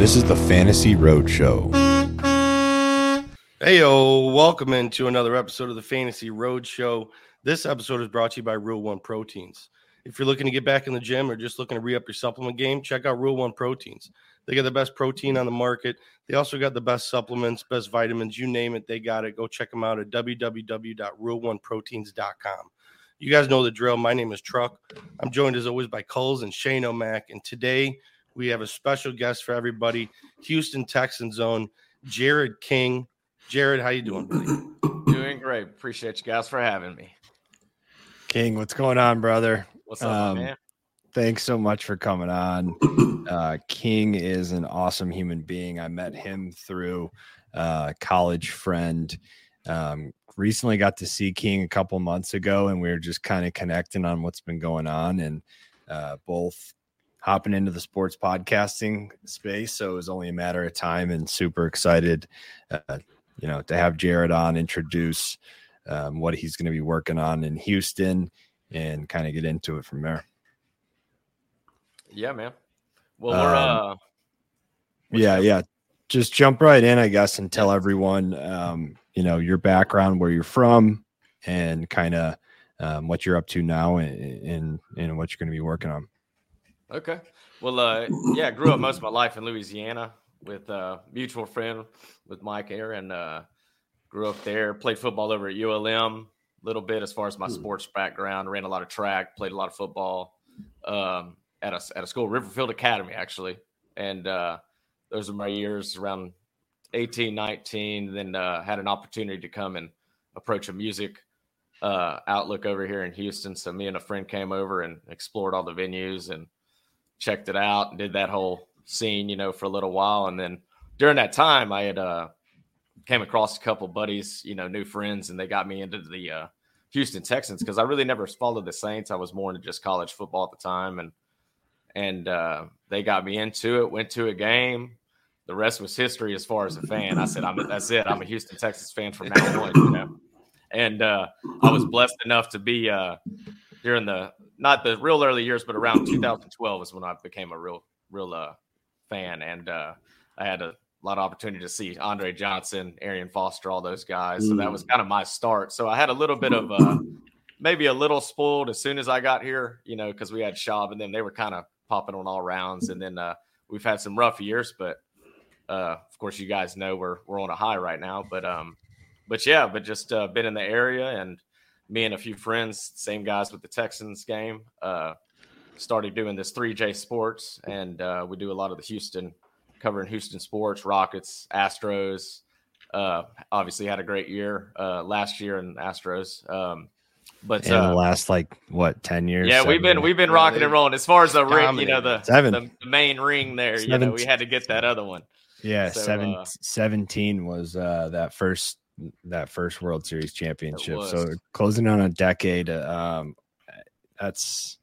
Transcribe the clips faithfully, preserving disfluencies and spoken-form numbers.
This is the Fantasy Road Show. Hey, yo, welcome into another episode of the Fantasy Road Show. This episode is brought to you by Rule One Proteins. If you're looking to get back in the gym or just looking to re-up your supplement game, check out Rule One Proteins. They got the best protein on the market. They also got the best supplements, best vitamins, you name it, they got it. Go check them out at w w w dot rule one proteins dot com. You guys know the drill. My name is Truck. I'm joined as always by Culls and Shane O'Mac, and today we have a special guest for everybody, Houston Texans zone, Jared King. Jared, how you doing, buddy? Doing great. Appreciate you guys for having me. King, what's going on, brother? What's up, um, man? Thanks so much for coming on. Uh, King is an awesome human being. I met him through a college friend. Um, recently got to see King a couple months ago, and we were just kind of connecting on what's been going on, and uh, both hopping into the sports podcasting space. So it was only a matter of time, and super excited, uh, you know, to have Jared on, introduce um, what he's going to be working on in Houston, and kind of get into it from there. Yeah, man. Well, we're, um, uh, yeah, that? yeah. Just jump right in, I guess, and tell everyone, um, you know, your background, where you're from, and kind of um, what you're up to now, and, and, and what you're going to be working on. Okay. Well, uh, yeah, I grew up most of my life in Louisiana with a mutual friend with Mike Aaron. Uh, grew up there, played football over at U L M a little bit as far as my Ooh. sports background, ran a lot of track, played a lot of football. Um, At a, at a school, Riverfield Academy, actually. And uh, those were my years around eighteen, nineteen, then uh, had an opportunity to come and approach a music uh, outlook over here in Houston. So me and a friend came over and explored all the venues and checked it out and did that whole scene, you know, for a little while. And then during that time, I had uh, came across a couple buddies, you know, new friends, and they got me into the uh, Houston Texans because I really never followed the Saints. I was more into just college football at the time, and And uh, they got me into it, went to a game. The rest was history as far as a fan. I said, I'm, that's it. I'm a Houston Texans fan from now on, you know. And uh, I was blessed enough to be uh, during the – not the real early years, but around two thousand twelve is when I became a real real uh, fan. And uh, I had a lot of opportunity to see Andre Johnson, Arian Foster, all those guys. So that was kind of my start. So I had a little bit of uh, maybe a little spoiled as soon as I got here, you know, because we had Schaub and them. They were kind of – popping on all rounds, and then uh we've had some rough years, but uh of course you guys know we're we're on a high right now, but um but yeah but just uh been in the area, and me and a few friends, same guys with the Texans game, uh started doing this three J Sports, and uh we do a lot of the Houston, covering Houston sports, Rockets, Astros, uh obviously had a great year uh last year in Astros, um But in uh, the last like what ten years, yeah, seven, we've been we've been rocking and rolling as far as the ring, you know, the, the the main ring there. Seven, you know, we had to get that other one. Yeah, so, seven, uh, seventeen was uh, that first that first World Series championship. So closing on a decade. Um, that's,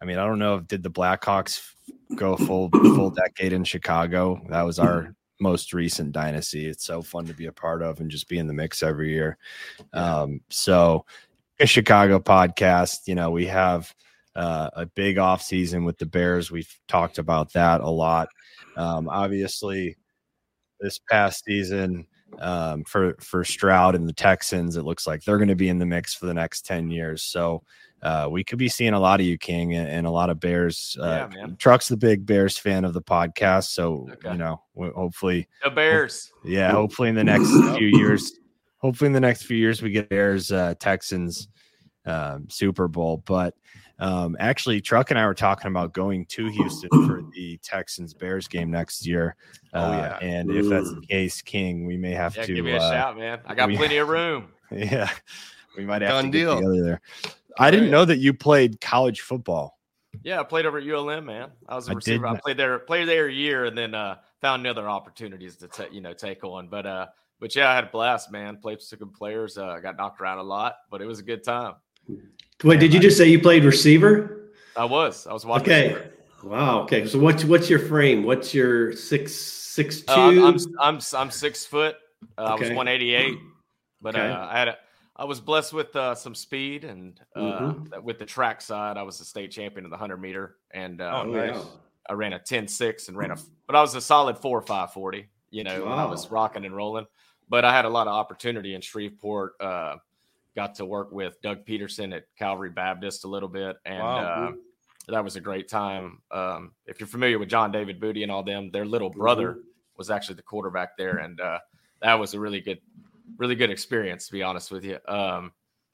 I mean, I don't know if did the Blackhawks go full full decade in Chicago. That was our most recent dynasty. It's so fun to be a part of and just be in the mix every year. Um, so. A Chicago podcast, you know, we have uh, a big off season with the Bears. We've talked about that a lot. Um, obviously, this past season um, for for Stroud and the Texans, it looks like they're going to be in the mix for the next ten years. So uh, we could be seeing a lot of you, King, and, and a lot of Bears. Uh, yeah, Truck's the big Bears fan of the podcast, so okay. you know, hopefully the Bears. Yeah, hopefully in the next few years. Hopefully in the next few years we get Bears uh, Texans um, Super Bowl. But um, actually, Truck and I were talking about going to Houston for the Texans Bears game next year. Uh, oh, yeah. And if that's the case, King, we may have yeah, to give me a uh, shout, man. I got we, plenty of room. Yeah, we might have Done to deal. Get together there. I didn't know that you played college football. Yeah, I played over at U L M, man. I was a receiver. I, I played there, played there a year, and then uh, found other opportunities to t- you know take on, but. Uh, But, yeah, I had a blast, man. Played some good players. I uh, got knocked around a lot, but it was a good time. Wait, did you just say you played receiver? I was. I was watching. Okay. Receiver. Wow. Okay. So what's what's your frame? What's your six six two? Uh, I'm, I'm I'm I'm six foot. Uh, okay. I was one eighty-eight, but okay. uh, I had a, I was blessed with uh, some speed, and uh, mm-hmm. with the track side, I was the state champion of the hundred meter, and uh, oh, nice. I ran a ten six and ran a, but I was a solid four five forty, you know, wow. when I was rocking and rolling. But I had a lot of opportunity in Shreveport. Uh, got to work with Doug Peterson at Calvary Baptist a little bit. And wow, uh, that was a great time. Um, if you're familiar with John David Booty and all them, their little brother was actually the quarterback there. And uh, that was a really good, really good experience, to be honest with you. Um,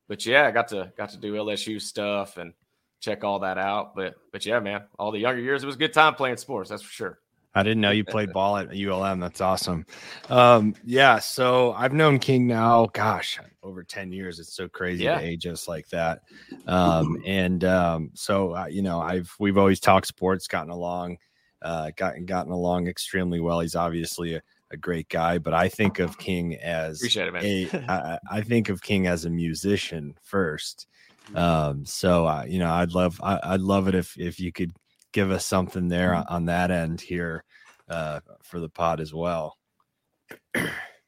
but yeah, I got to, got to do L S U stuff and check all that out. But, but yeah, man, all the younger years, it was a good time playing sports. That's for sure. I didn't know you played ball at U L M. That's awesome. Um, yeah, so I've known King now, gosh, over ten years. It's so crazy yeah. to age us like that. Um, and um, so, uh, you know, I've we've always talked sports, gotten along, uh, gotten gotten along extremely well. He's obviously a, a great guy, but I think of King as Appreciate it, man. a, I, I think of King as a musician first. Um, so uh, you know, I'd love I, I'd love it if if you could give us something there on that end here uh, for the pod as well.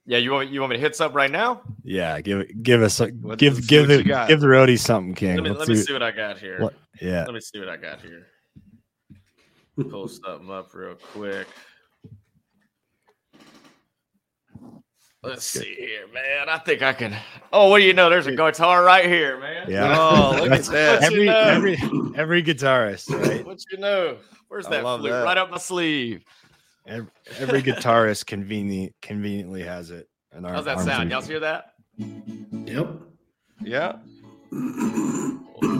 Yeah, you want you want me to hit something right now? Yeah, give give us a, let's, give let's give it, give the roadies something, King. Let me, let me see what I got here. What, yeah, let me see what I got here. Pull something up real quick. Let's see here, man. I think I can. Oh, what do you know? There's a guitar right here, man. Yeah. Oh, look at that. Every you know? every every guitarist, right? What you know? Where's that flute? That. Right up my sleeve. Every, every guitarist convenient conveniently has it. In our, How's that sound? Region. Y'all hear that? Yep. Yeah.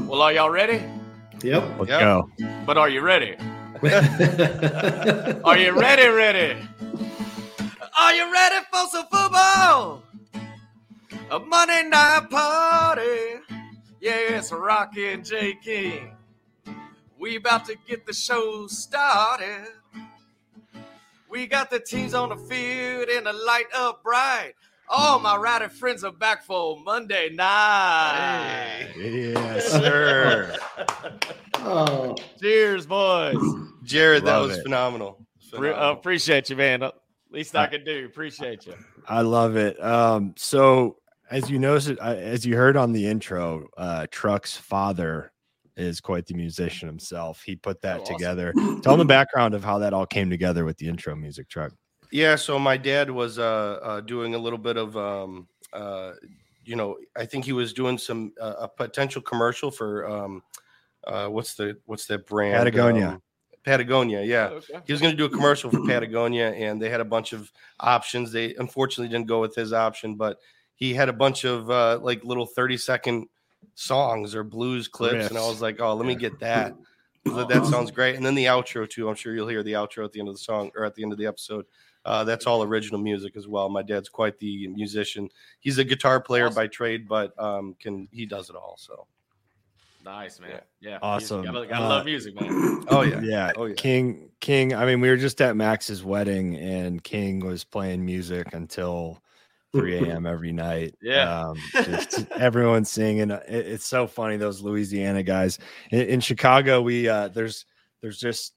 Well, are y'all ready? Yep. Let's yep. go. But are you ready? Are you ready? Ready? Are you ready for some football? A Monday night party. Yeah, it's Rocky and J. King. We about to get the show started. We got the teams on the field and the light up bright. All my rider friends are back for Monday night. Hey. Yes, sir. Oh. Cheers, boys. Jared, Love that was it. phenomenal. phenomenal. I appreciate you, man. Least I can do. Appreciate you. I love it. Um, so as you noticed, as you heard on the intro, uh, Truck's father is quite the musician himself. He put that oh, together. Awesome. Tell him the background of how that all came together with the intro music, Truck. Yeah. So my dad was uh, uh, doing a little bit of, um, uh, you know, I think he was doing some uh, a potential commercial for um, uh, what's the what's that brand? Patagonia. Um, Patagonia, yeah. Okay. He was going to do a commercial for Patagonia, and they had a bunch of options. They unfortunately didn't go with his option, but he had a bunch of uh, like little thirty-second songs or blues clips, yes. and I was like, oh, let yeah. me get that. That sounds great. And then the outro, too. I'm sure you'll hear the outro at the end of the song or at the end of the episode. Uh, that's all original music as well. My dad's quite the musician. He's a guitar player awesome. by trade, but um, can he does it all, so. Nice, man. Yeah. Awesome. Gotta, gotta uh, love music, man. Oh yeah. Yeah. Oh yeah. King, King. I mean, we were just at Max's wedding and King was playing music until three a.m. every night. Yeah. Um, just everyone singing. It, it's so funny. Those Louisiana guys in, in Chicago, we, uh, there's, there's just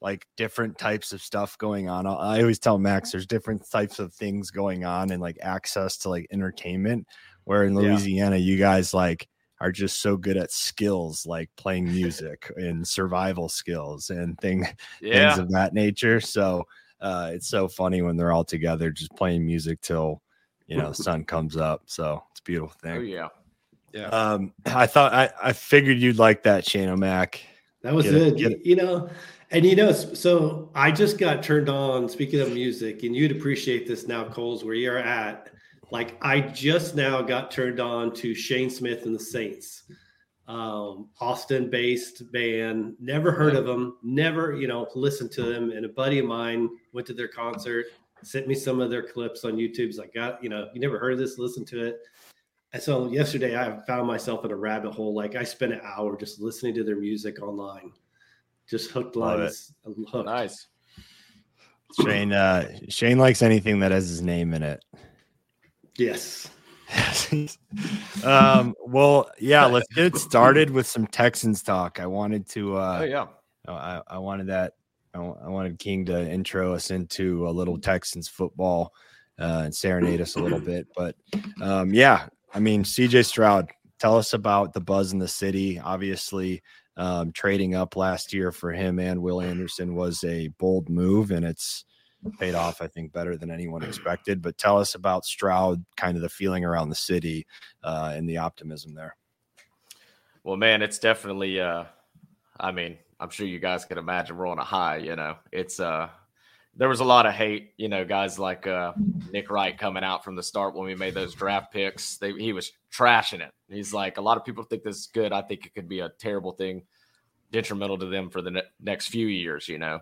like different types of stuff going on. I always tell Max there's different types of things going on and like access to like entertainment, where in Louisiana, yeah. you guys like, are just so good at skills like playing music and survival skills and thing, yeah. things of that nature. So uh, it's so funny when they're all together just playing music till, you know, sun comes up. So it's a beautiful thing. Oh, yeah. Yeah. Um, I thought I, I figured you'd like that, Shane O'Mac. That was it. it. You know, and you know, so I just got turned on, speaking of music, and you'd appreciate this now, Coles, where you're at. Like, I just now got turned on to Shane Smith and the Saints, um, Austin-based band. Never heard of them. Never, you know, listened to them. And a buddy of mine went to their concert, sent me some of their clips on YouTube. He's like, God, you know, you never heard of this? Listen to it. And so yesterday I found myself in a rabbit hole. Like, I spent an hour just listening to their music online. Just hooked lines. Hooked. Nice. Shane, uh, Shane likes anything that has his name in it. Yes. um, well, yeah, let's get started with some Texans talk. I wanted to, uh, oh, yeah. I, I wanted that. I, I wanted King to intro us into a little Texans football uh, and serenade us a little bit. But um, yeah, I mean, C J Stroud, tell us about the buzz in the city. Obviously, Um, trading up last year for him and Will Anderson was a bold move, and it's paid off, I think, better than anyone expected. But tell us about Stroud, kind of the feeling around the city uh, and the optimism there. Well, man, it's definitely, uh, I mean, I'm sure you guys can imagine we're on a high, you know. It's uh, there was a lot of hate, you know, guys like uh, Nick Wright coming out from the start when we made those draft picks. They, he was trashing it. He's like, a lot of people think this is good. I think it could be a terrible thing, detrimental to them for the ne- next few years, you know.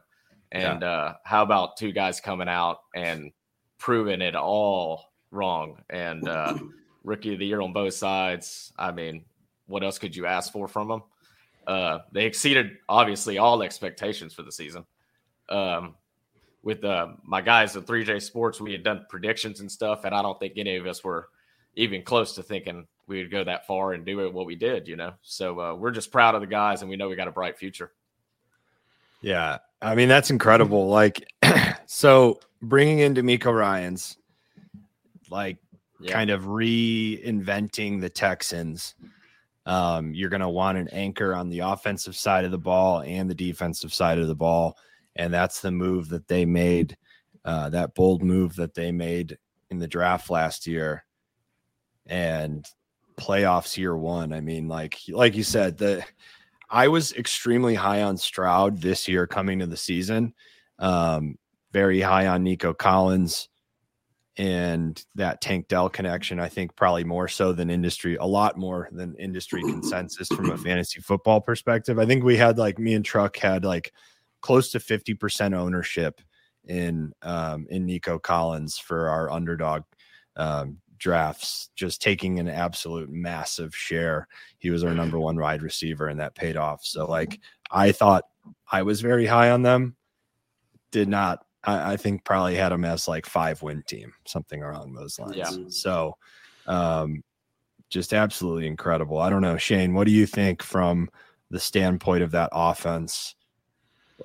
And yeah. uh, how about two guys coming out and proving it all wrong? And uh, rookie of the year on both sides. I mean, what else could you ask for from them? Uh, they exceeded, obviously, all expectations for the season. Um, with uh, my guys at three J Sports, we had done predictions and stuff, and I don't think any of us were even close to thinking we would go that far and do what we did, you know. So uh, we're just proud of the guys, and we know we got a bright future. Yeah, I mean, that's incredible. Like, so bringing in DeMeco Ryans, like yeah. kind of reinventing the Texans. Um, you're going to want an anchor on the offensive side of the ball and the defensive side of the ball. And that's the move that they made, uh, that bold move that they made in the draft last year and playoffs year one. I mean, like, like you said, the, I was extremely high on Stroud this year coming to the season. Um, very high on Nico Collins and that Tank Dell connection. I think probably more so than industry, a lot more than industry consensus from a fantasy football perspective. I think we had like me and Truck had like close to fifty percent ownership in, um, in Nico Collins for our underdog, um, drafts, just taking an absolute massive share. He was our number one wide receiver, and that paid off. So like, I thought I was very high on them. Did not, I, I think probably had them as like five win team, something around those lines. Yeah. So um, just absolutely incredible. I don't know, Shane, what do you think from the standpoint of that offense?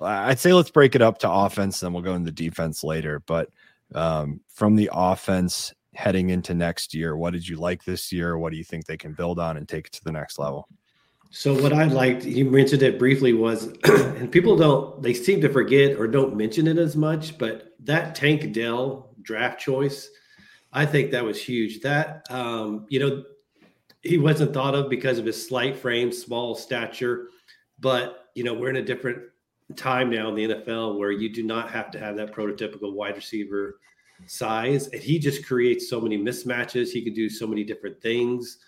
I'd say let's break it up to offense, and then we'll go into defense later. But um, from the offense heading into next year, what did you like this year? What do you think they can build on and take it to the next level? So what I liked, he mentioned it briefly, was, and people don't, they seem to forget or don't mention it as much, but that Tank Dell draft choice, I think that was huge. That, um, you know, he wasn't thought of because of his slight frame, small stature, but, you know, we're in a different time now in the N F L where you do not have to have that prototypical wide receiver size, and he just creates so many mismatches. He could do so many different things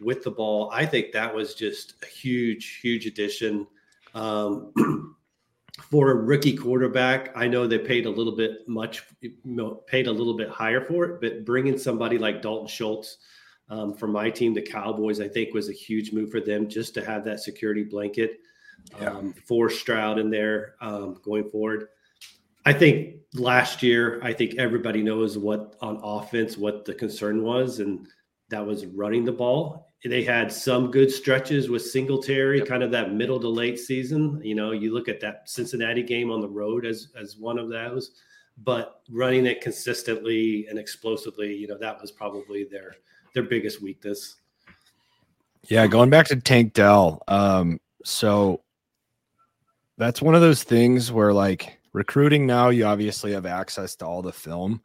with the ball. I think that was just a huge, huge addition um, for a rookie quarterback. I know they paid a little bit much, paid a little bit higher for it, but bringing somebody like Dalton Schultz um, from my team, the Cowboys, I think was a huge move for them just to have that security blanket um, yeah. for Stroud in there um, going forward. I think last year, I think everybody knows what on offense, what the concern was, and that was running the ball. They had some good stretches with Singletary, yep. kind of that middle to late season. You know, you look at that Cincinnati game on the road as, as one of those, but running it consistently and explosively, you know, that was probably their, their biggest weakness. Yeah. Going back to Tank Dell. Um, so that's one of those things where like, recruiting now, you obviously have access to all the film,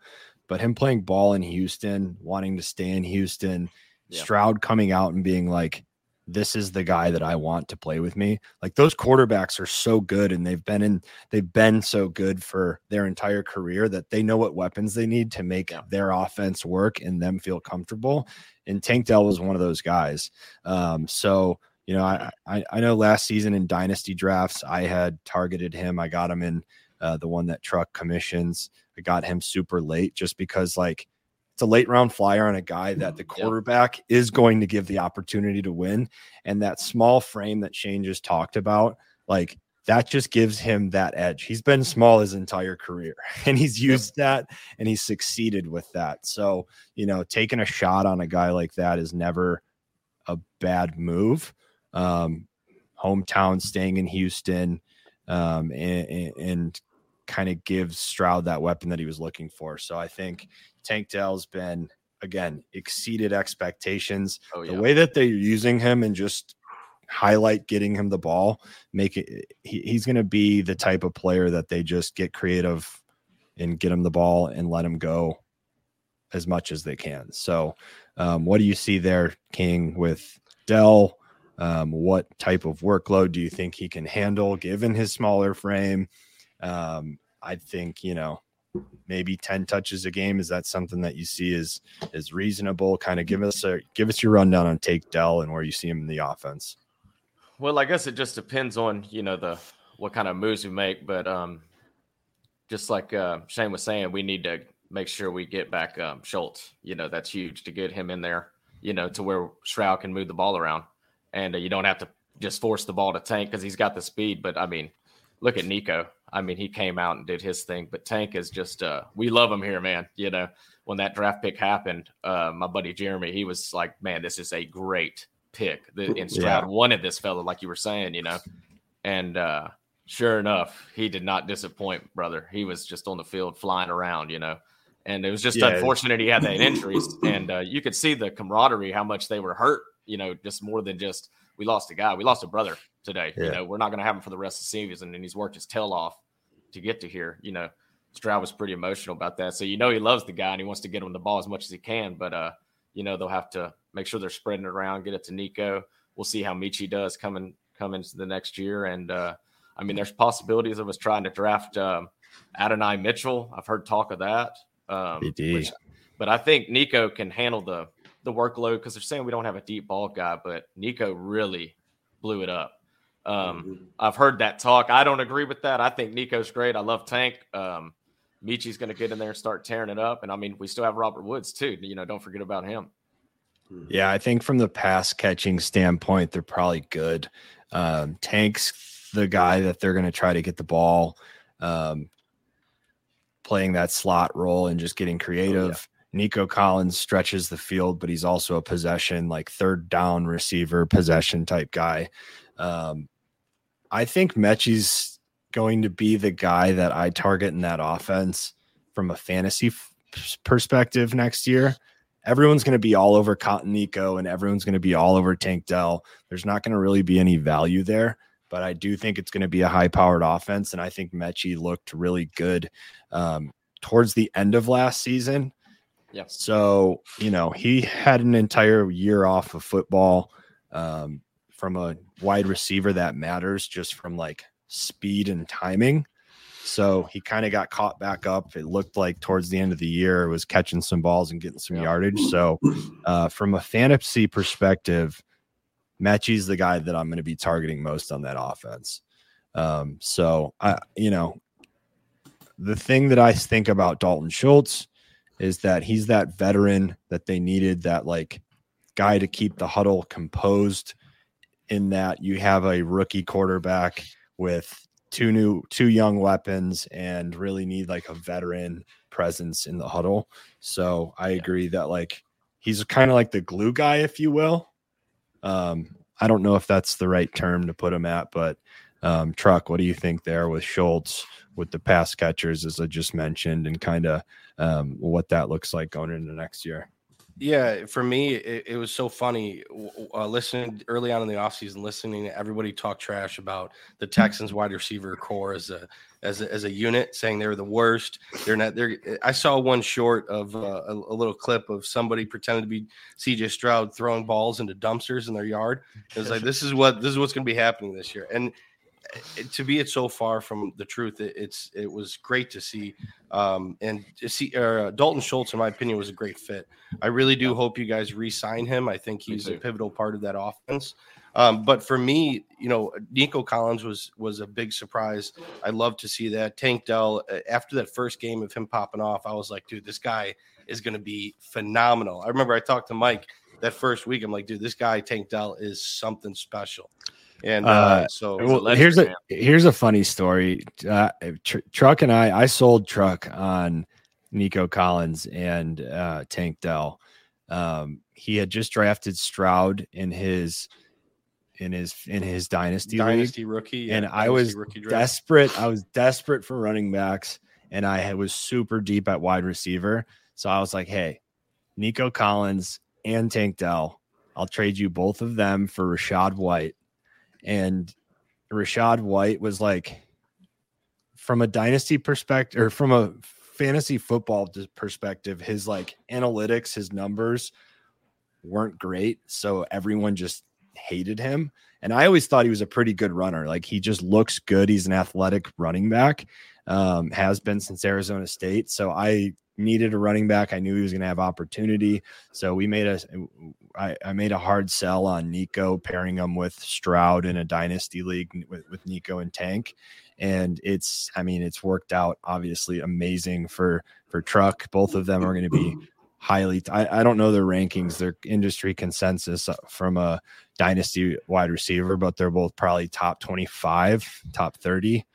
but him playing ball in Houston, wanting to stay in Houston, yeah. Stroud coming out and being like, this is the guy that I want to play with me. Like those quarterbacks are so good, and they've been in, they've been so good for their entire career that they know what weapons they need to make yeah. their offense work and them feel comfortable. And Tank Dell was one of those guys. Um, so you know, I, I I know last season in dynasty drafts, I had targeted him. I got him in Uh, the one that Truck commissions. I got him super late just because like it's a late round flyer on a guy that the quarterback yeah. is going to give the opportunity to win. And that small frame that Shane just talked about, like that just gives him that edge. He's been small his entire career, and he's used yeah. that, and he's succeeded with that. So, you know, taking a shot on a guy like that is never a bad move. Um, hometown, staying in Houston, um, and, and kind of gives Stroud that weapon that he was looking for. So I think Tank Dell's been, again, exceeded expectations. Oh, yeah. The way that they're using him and just highlight getting him the ball, make it, he, he's going to be the type of player that they just get creative and get him the ball and let him go as much as they can. So um, what do you see there, King, with Dell? Um, what type of workload do you think he can handle given his smaller frame? Um, I think, you know, maybe ten touches a game. Is that something that you see is, is reasonable? Kind of give us a, give us your rundown on Tank Dell and where you see him in the offense. Well, I guess it just depends on, you know, the, what kind of moves we make, but um, just like uh, Shane was saying, we need to make sure we get back um, Schultz. You know, that's huge to get him in there, you know, to where Stroud can move the ball around and uh, you don't have to just force the ball to Tank because he's got the speed. But I mean, look at Nico. I mean, he came out and did his thing, but Tank is just, uh, we love him here, man. You know, when that draft pick happened, uh, my buddy Jeremy, he was like, man, this is a great pick. And Stroud yeah. wanted this fella, like you were saying, you know, and uh, sure enough, he did not disappoint, brother. He was just on the field flying around, you know, and it was just yeah. unfortunate he had that injuries. And uh, you could see the camaraderie, how much they were hurt, you know, just more than just, we lost a guy, we lost a brother today. Yeah. You know, we're not going to have him for the rest of the season. And he's worked his tail off to get to here. You know, Stroud was pretty emotional about that. So, you know, he loves the guy and he wants to get him the ball as much as he can, but, uh, you know, they'll have to make sure they're spreading it around, get it to Nico. We'll see how Metchie does coming, coming into the next year. And, uh, I mean, there's possibilities of us trying to draft, um, Adonai Mitchell. I've heard talk of that. Um, which, but I think Nico can handle the, the workload because they're saying we don't have a deep ball guy, but Nico really blew it up. Um, I've heard that talk. I don't agree with that. I think Nico's great. I love Tank. Um, Michi's going to get in there and start tearing it up. And I mean, we still have Robert Woods too. You know, don't forget about him. Yeah. I think from the pass catching standpoint, they're probably good. Um, Tank's the guy that they're going to try to get the ball, um, playing that slot role and just getting creative. Oh, yeah. Nico Collins stretches the field, but he's also a possession, like third down receiver, possession type guy. Um, I think Metchie's going to be the guy that I target in that offense from a fantasy f- perspective next year. Everyone's going to be all over Cotton Nico and everyone's going to be all over Tank Dell. There's not going to really be any value there, but I do think it's going to be a high-powered offense, and I think Metchie looked really good um, towards the end of last season. Yeah. So, you know, he had an entire year off of football. Um, from a wide receiver that matters just from like speed and timing. So he kind of got caught back up. It looked like towards the end of the year was catching some balls and getting some yeah. yardage. So uh, from a fantasy perspective, Metchie's the guy that I'm going to be targeting most on that offense. Um, so I, you know, the thing that I think about Dalton Schultz is that he's that veteran that they needed, that like guy to keep the huddle composed, in that you have a rookie quarterback with two new, two young weapons and really need like a veteran presence in the huddle. So I agree that like, he's kind of like the glue guy, if you will. Um, I don't know if that's the right term to put him at, but um, Truck, what do you think there with Schultz, with the pass catchers, as I just mentioned, and kind of um, what that looks like going into next year? Yeah, for me, it, it was so funny uh, listening early on in the offseason, listening to everybody talk trash about the Texans wide receiver core as a as a, as a unit, saying they were the worst. They're not. They're. I saw one short of uh, a, a little clip of somebody pretending to be C J. Stroud throwing balls into dumpsters in their yard. It was like this is what this is what's going to be happening this year, and to be it's so far from the truth. It, it's it was great to see, um, and to see uh, Dalton Schultz, in my opinion, was a great fit. I really do hope you guys re-sign him. I think he's a pivotal part of that offense. Um, but for me, you know, Nico Collins was was a big surprise. I love to see that. Tank Dell, after that first game of him popping off, I was like, dude, this guy is going to be phenomenal. I remember I talked to Mike that first week. I'm like, dude, this guy Tank Dell is something special. And uh, uh, so well, here's a here's a funny story. Uh, tr- Truck and I, I sold Truck on Nico Collins and uh, Tank Dell. Um, he had just drafted Stroud in his in his in his dynasty dynasty league. Rookie, yeah, and dynasty I was desperate. I was desperate for running backs, and I had, was super deep at wide receiver. So I was like, hey, Nico Collins and Tank Dell, I'll trade you both of them for Rachaad White. And Rachaad White was like, from a dynasty perspective or from a fantasy football perspective, his like analytics, his numbers weren't great. So everyone just hated him. And I always thought he was a pretty good runner. Like, he just looks good. He's an athletic running back, um, has been since Arizona State. So I needed a running back. I knew he was going to have opportunity. So we made a, I, I made a hard sell on Nico, pairing him with Stroud in a dynasty league with, with Nico and Tank. And it's, I mean, it's worked out obviously amazing for, for Truck. Both of them are going to be highly, I, I don't know their rankings, their industry consensus from a dynasty wide receiver, but they're both probably top twenty-five, top thirty.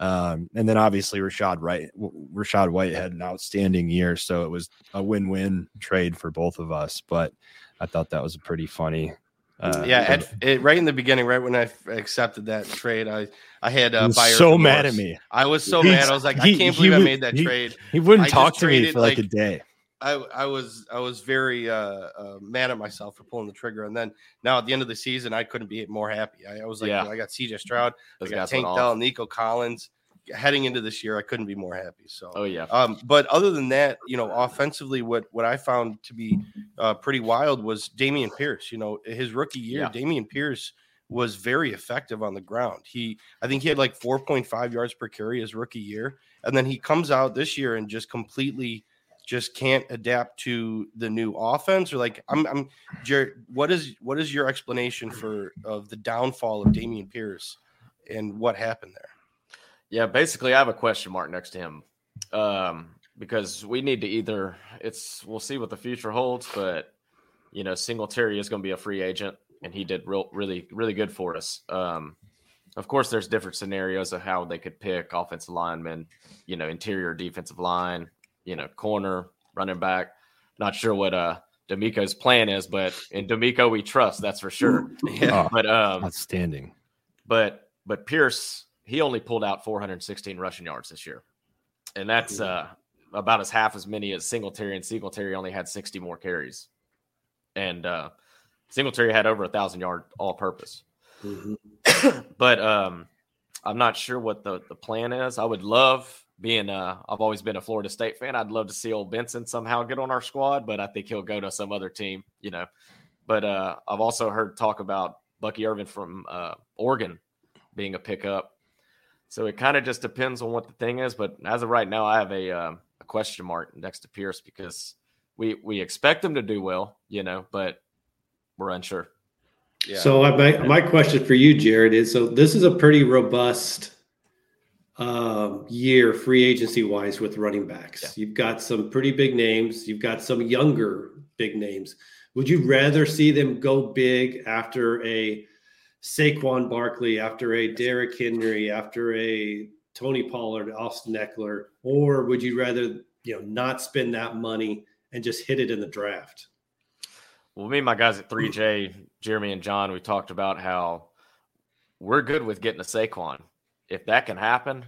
Um, and then obviously Rachaad White, Rachaad White had an outstanding year. So it was a win-win trade for both of us, but I thought that was a pretty funny. Uh, yeah, at, it, right in the beginning, right when I accepted that trade, I, I had uh, buyer so remorse. Mad at me. I was so He's, mad. I was like, he, I can't believe would, I made that he, trade. He wouldn't I talk to traded, me for like, like a day. I, I was I was very uh, uh, mad at myself for pulling the trigger. And then now at the end of the season, I couldn't be more happy. I, I was like, yeah. I got C J. Stroud, Those I got Tank Dell, Nico Collins. Heading into this year, I couldn't be more happy. So, oh yeah. Um, but other than that, you know, offensively, what what I found to be uh, pretty wild was Dameon Pierce. You know, his rookie year, yeah. Dameon Pierce was very effective on the ground. He, I think, he had like four point five yards per carry his rookie year, and then he comes out this year and just completely, just can't adapt to the new offense. Or like, I'm, I'm, Jared, what is what is your explanation for of the downfall of Dameon Pierce and what happened there? Yeah, basically, I have a question mark next to him um, because we need to either it's we'll see what the future holds, but you know, Singletary is going to be a free agent, and he did real, really, really good for us. Um, of course, there's different scenarios of how they could pick offensive linemen, you know, interior defensive line, you know, corner, running back. Not sure what uh DeMeco's plan is, but in DeMeco we trust, that's for sure. Yeah. But um, outstanding. But but Pierce. He only pulled out four hundred sixteen rushing yards this year. And that's uh, about as half as many as Singletary, and Singletary only had sixty more carries. And uh, Singletary had over a thousand yard all purpose. Mm-hmm. But um, I'm not sure what the, the plan is. I would love being uh, I've always been a Florida State fan. I'd love to see old Benson somehow get on our squad, but I think he'll go to some other team, you know, but uh, I've also heard talk about Bucky Irvin from uh, Oregon being a pickup. So it kind of just depends on what the thing is. But as of right now, I have a, uh, a question mark next to Pierce because we we expect him to do well, you know, but we're unsure. Yeah. So my, my question for you, Jared, is so this is a pretty robust uh, year free agency-wise with running backs. Yeah. You've got some pretty big names. You've got some younger big names. Would you rather see them go big after a – Saquon Barkley, after a Derrick Henry, after a Tony Pollard, Austin Eckler, or would you rather, you know, not spend that money and just hit it in the draft? Well, me and my guys at three J, Jeremy and John, we talked about how we're good with getting a Saquon. If that can happen,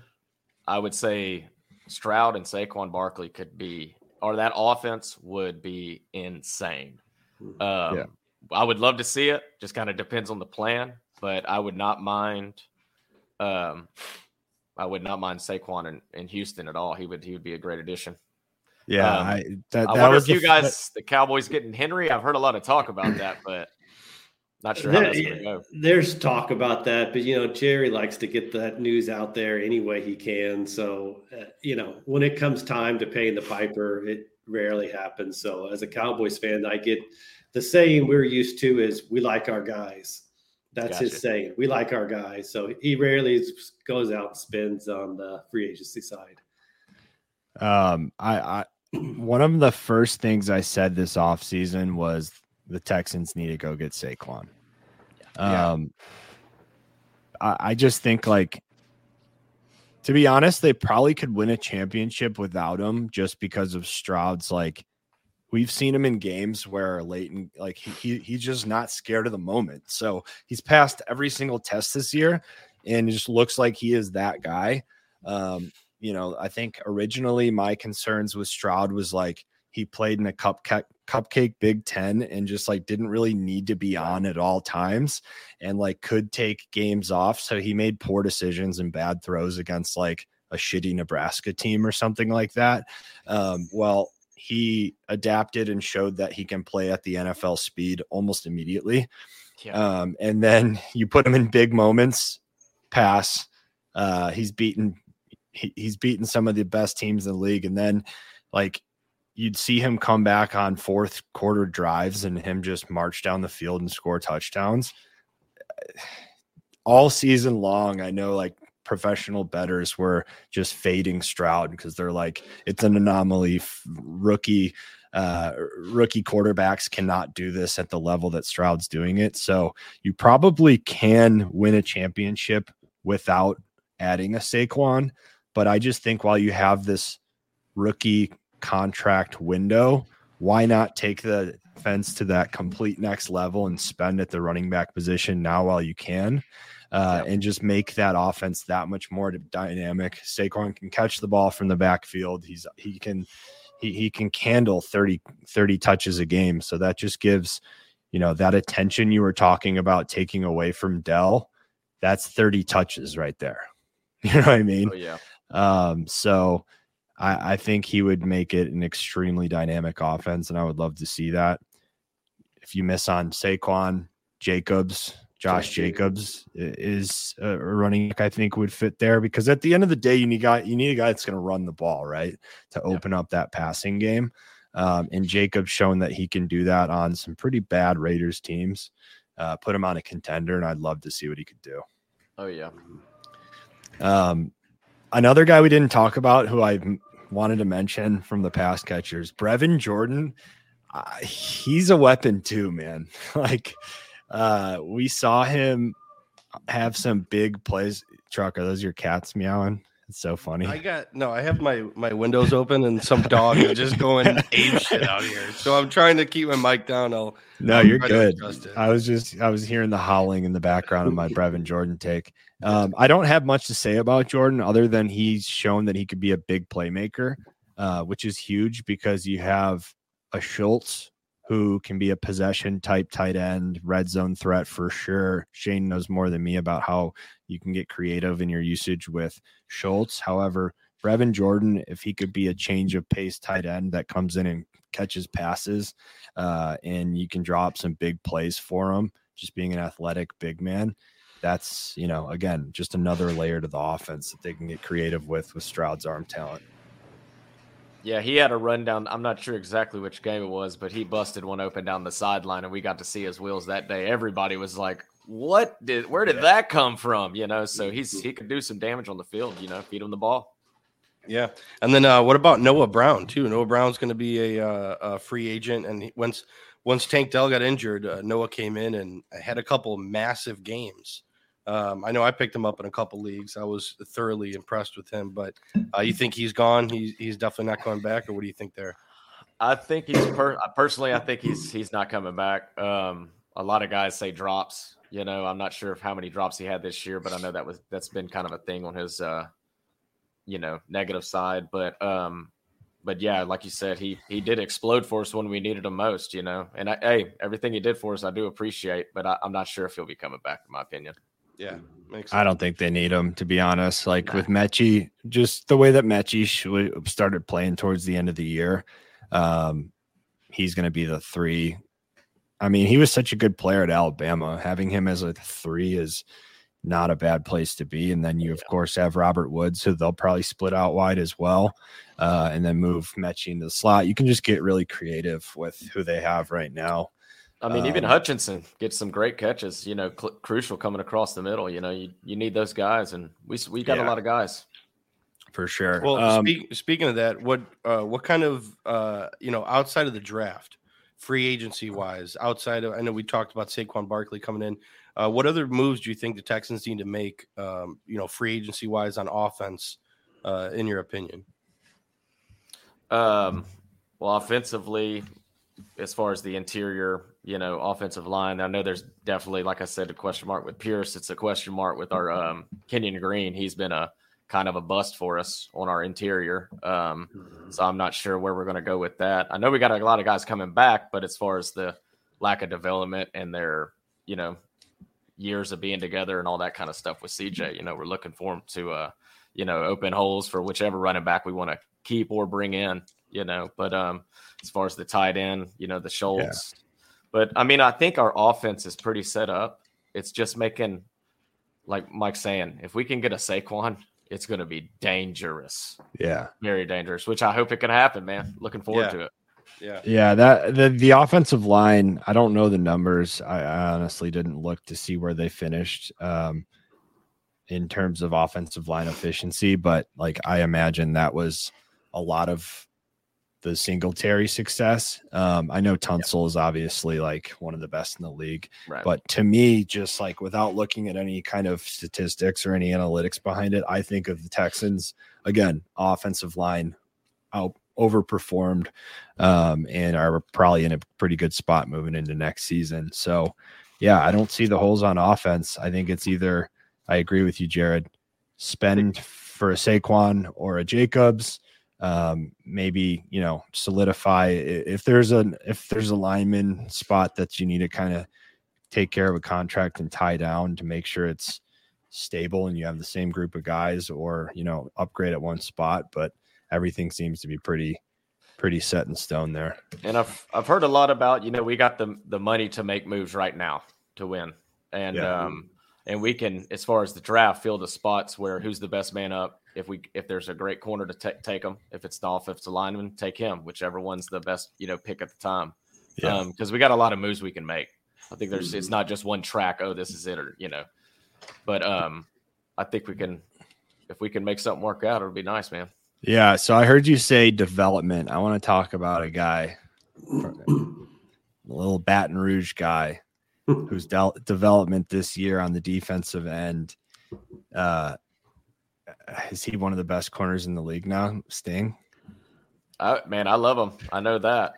I would say Stroud and Saquon Barkley could be, or that offense would be insane. Um, yeah. I would love to see it. Just kind of depends on the plan, but I would not mind. Um, I would not mind Saquon in, in Houston at all. He would he would be a great addition. Yeah, um, I, that, I that wonder was if you guys, f- the Cowboys, getting Henry. I've heard a lot of talk about that, but not sure how there, that's going to go. There's talk about that, but you know, Jerry likes to get that news out there any way he can. So uh, you know, when it comes time to paying the piper, it rarely happens. So as a Cowboys fan, I get. The saying we're used to is we like our guys. That's gotcha. His saying. We like our guys. So he rarely goes out and spends on the free agency side. Um, I, I one of the first things I said this offseason was the Texans need to go get Saquon. Um, yeah. I, I just think, like, to be honest, they probably could win a championship without him just because of Stroud's, like, we've seen him in games where Leighton, like he, he he's just not scared of the moment. So he's passed every single test this year and it just looks like he is that guy. Um, you know, I think originally my concerns with Stroud was like, he played in a cupcake cupcake Big Ten and just like didn't really need to be on at all times and like could take games off. So he made poor decisions and bad throws against like a shitty Nebraska team or something like that. Um, well, he adapted and showed that he can play at the N F L speed almost immediately. Yeah. Um, and then you put him in big moments, pass. Uh, he's beaten, he, he's beaten some of the best teams in the league. And then like, you'd see him come back on fourth quarter drives and him just march down the field and score touchdowns all season long. I know like professional bettors were just fading Stroud because they're like, it's an anomaly. Rookie, uh, rookie quarterbacks cannot do this at the level that Stroud's doing it. So you probably can win a championship without adding a Saquon. But I just think while you have this rookie contract window, why not take the offense to that complete next level and spend at the running back position now while you can, uh, yeah. and just make that offense that much more dynamic. Saquon can catch the ball from the backfield. He's, he can, he, he can handle thirty, thirty touches a game. So that just gives, you know, that attention you were talking about taking away from Dell. That's thirty touches right there. You know what I mean? Oh, yeah. Um, so I think he would make it an extremely dynamic offense, and I would love to see that. If you miss on Saquon, Jacobs, Josh Jacobs is a running back I think would fit there, because at the end of the day, you need a guy, you need a guy that's going to run the ball, right, to open yeah. up that passing game. Um, and Jacobs shown that he can do that on some pretty bad Raiders teams. Uh, put him on a contender, and I'd love to see what he could do. Oh, yeah. Um, another guy we didn't talk about who I – wanted to mention from the pass catchers, Brevin Jordan. Uh, he's a weapon too, man. Like uh, we saw him have some big plays. Truck, are those your cats meowing? It's so funny. I got no. I have my my windows open and some dog is just going ape shit out here. So I'm trying to keep my mic down. I'll no, I'll you're good. I was just I was hearing the howling in the background of my Brevin Jordan take. Um, I don't have much to say about Jordan other than he's shown that he could be a big playmaker, uh, which is huge because you have a Schultz who can be a possession type tight end, red zone threat for sure. Shane knows more than me about how you can get creative in your usage with Schultz. However, Brevin Jordan, if he could be a change of pace tight end that comes in and catches passes, uh, and you can draw up some big plays for him, just being an athletic big man. That's, you know, again, just another layer to the offense that they can get creative with, with Stroud's arm talent. Yeah, he had a rundown. I'm not sure exactly which game it was, but he busted one open down the sideline, and we got to see his wheels that day. Everybody was like, what did, where did yeah. that come from? You know, so he's, he could do some damage on the field, you know, feed him the ball. Yeah. And then uh, what about Noah Brown too? Noah Brown's going to be a, uh, a free agent. And he, once, once Tank Dell got injured, uh, Noah came in and had a couple massive games. Um, I know I picked him up in a couple leagues. I was thoroughly impressed with him, but uh, you think he's gone? He's, he's definitely not coming back, or what do you think there? I think he's per- personally, I think he's he's not coming back. Um, a lot of guys say drops. You know, I'm not sure of how many drops he had this year, but I know that was that's been kind of a thing on his, uh, you know, negative side. But um, but yeah, like you said, he he did explode for us when we needed him most. You know, and I, hey, everything he did for us, I do appreciate, but I, I'm not sure if he'll be coming back, in my opinion. Yeah, makes sense. I don't think they need him, to be honest. Like nah. with Metchie, just the way that Metchie started playing towards the end of the year, um, he's going to be the three. I mean, he was such a good player at Alabama. Having him as a three is not a bad place to be. And then you, yeah. of course, have Robert Woods, so they'll probably split out wide as well, uh, and then move Metchie into the slot. You can just get really creative with who they have right now. I mean, even um, Hutchinson gets some great catches, you know, cl- crucial coming across the middle. You know, you, you need those guys, and we we got yeah. a lot of guys. For sure. Well, um, speak, speaking of that, what uh, what kind of, uh, you know, outside of the draft, free agency-wise, outside of – I know we talked about Saquon Barkley coming in. Uh, what other moves do you think the Texans need to make, um, you know, free agency-wise on offense, uh, in your opinion? Um, well, offensively, as far as the interior – you know, offensive line. I know there's definitely, like I said, a question mark with Pierce. It's a question mark with our um, Kenyon Green. He's been a kind of a bust for us on our interior. Um, so I'm not sure where we're going to go with that. I know we got a lot of guys coming back, but as far as the lack of development and their, you know, years of being together and all that kind of stuff with C J, you know, we're looking for him to, uh, you know, open holes for whichever running back we want to keep or bring in, you know, but um, as far as the tight end, you know, the Schultz, yeah. But I mean, I think our offense is pretty set up. It's just making, like Mike's saying, if we can get a Saquon, it's going to be dangerous. Yeah. Very dangerous, which I hope it can happen, man. Looking forward yeah. to it. Yeah. Yeah. That the, the offensive line, I don't know the numbers. I, I honestly didn't look to see where they finished um, in terms of offensive line efficiency, but like, I imagine that was a lot of the Singletary success. Um, I know Tunsil yeah. is obviously like one of the best in the league, right. But to me, just like without looking at any kind of statistics or any analytics behind it, I think of the Texans again, offensive line out overperformed um, and are probably in a pretty good spot moving into next season. So yeah, I don't see the holes on offense. I think it's either, I agree with you, Jared, spend for a Saquon or a Jacobs. Um, maybe, you know, solidify if there's an, if there's a lineman spot that you need to kind of take care of a contract and tie down to make sure it's stable and you have the same group of guys, or, you know, upgrade at one spot, but everything seems to be pretty, pretty set in stone there. And I've, I've heard a lot about, you know, we got the, the money to make moves right now to win. And, yeah. um, and we can, as far as the draft, fill the spots where who's the best man up. If we if there's a great corner to t- take him, if it's the offensive lineman, take him, whichever one's the best, you know, pick at the time. Yeah. Um, because we got a lot of moves we can make. I think there's it's not just one track. Oh, this is it, or you know. But um, I think we can if we can make something work out, it'll be nice, man. Yeah. So I heard you say development. I want to talk about a guy, a little Baton Rouge guy, whose de- development this year on the defensive end. Uh. Is he one of the best corners in the league now? Sting? Oh, man, I love him. I know that.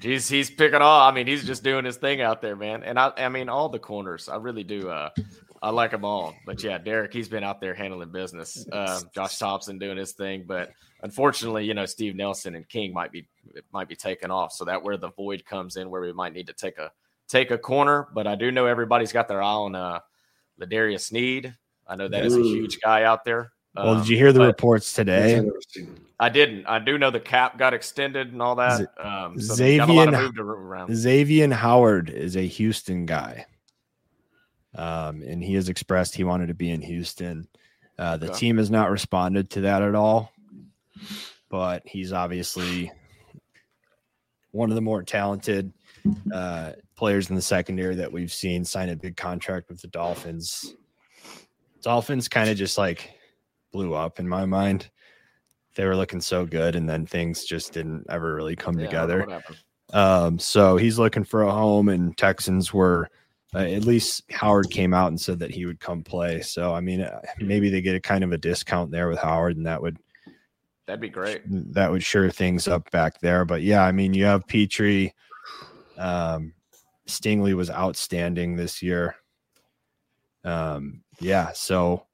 he's he's picking all. I mean, he's just doing his thing out there, man. And I I mean, all the corners. I really do. Uh, I like them all. But, yeah, Derek, he's been out there handling business. Uh, Josh Thompson doing his thing. But, unfortunately, you know, Steve Nelson and King might be might be taken off. So that's where the void comes in, where we might need to take a, take a corner. But I do know everybody's got their eye on uh, L'Jarius Sneed. I know that is a huge guy out there. Well, um, did you hear the reports today? I didn't. I do know the cap got extended and all that. Um, so Xavier Howard is a Houston guy. Um, and he has expressed he wanted to be in Houston. Uh, the okay. team has not responded to that at all. But he's obviously one of the more talented uh, players in the secondary that we've seen sign a big contract with the Dolphins. Dolphins kind of just like blew up in my mind. They were looking so good, and then things just didn't ever really come yeah, together. Um, so he's looking for a home, and Texans were uh, at least Howard came out and said that he would come play. So, I mean, maybe they get a kind of a discount there with Howard, and that would, that'd be great. That would sure things up back there. But yeah, I mean, you have Petrie. Um, Stingley was outstanding this year. Um, yeah, so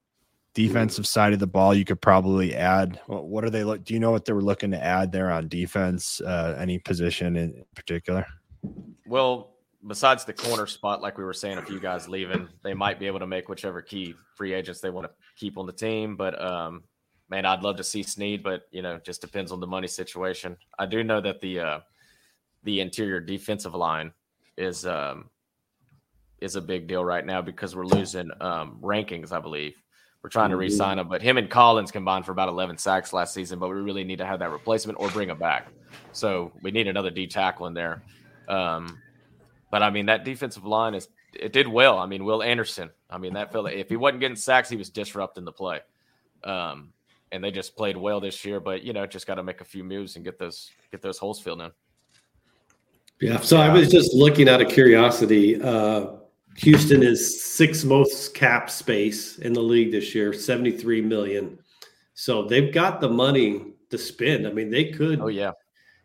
defensive side of the ball, you could probably add. What are they look? Do you know what they were looking to add there on defense? Uh, any position in particular? Well, besides the corner spot, like we were saying, a few guys leaving, they might be able to make whichever key free agents they want to keep on the team. But um, man, I'd love to see Sneed, but you know, just depends on the money situation. I do know that the uh, the interior defensive line is. Um, is a big deal right now because we're losing um, rankings, I believe. We're trying to re-sign him, but him and Collins combined for about eleven sacks last season, but we really need to have that replacement or bring him back. So we need another D tackle in there. Um, but, I mean, that defensive line, is it did well. I mean, Will Anderson, I mean, that fella, if he wasn't getting sacks, he was disrupting the play. Um, and they just played well this year, but, you know, just got to make a few moves and get those get those holes filled in. Yeah, so yeah. I was just looking out of curiosity. Uh Houston is sixth most cap space in the league this year, seventy-three million. So they've got the money to spend. I mean, they could. Oh yeah,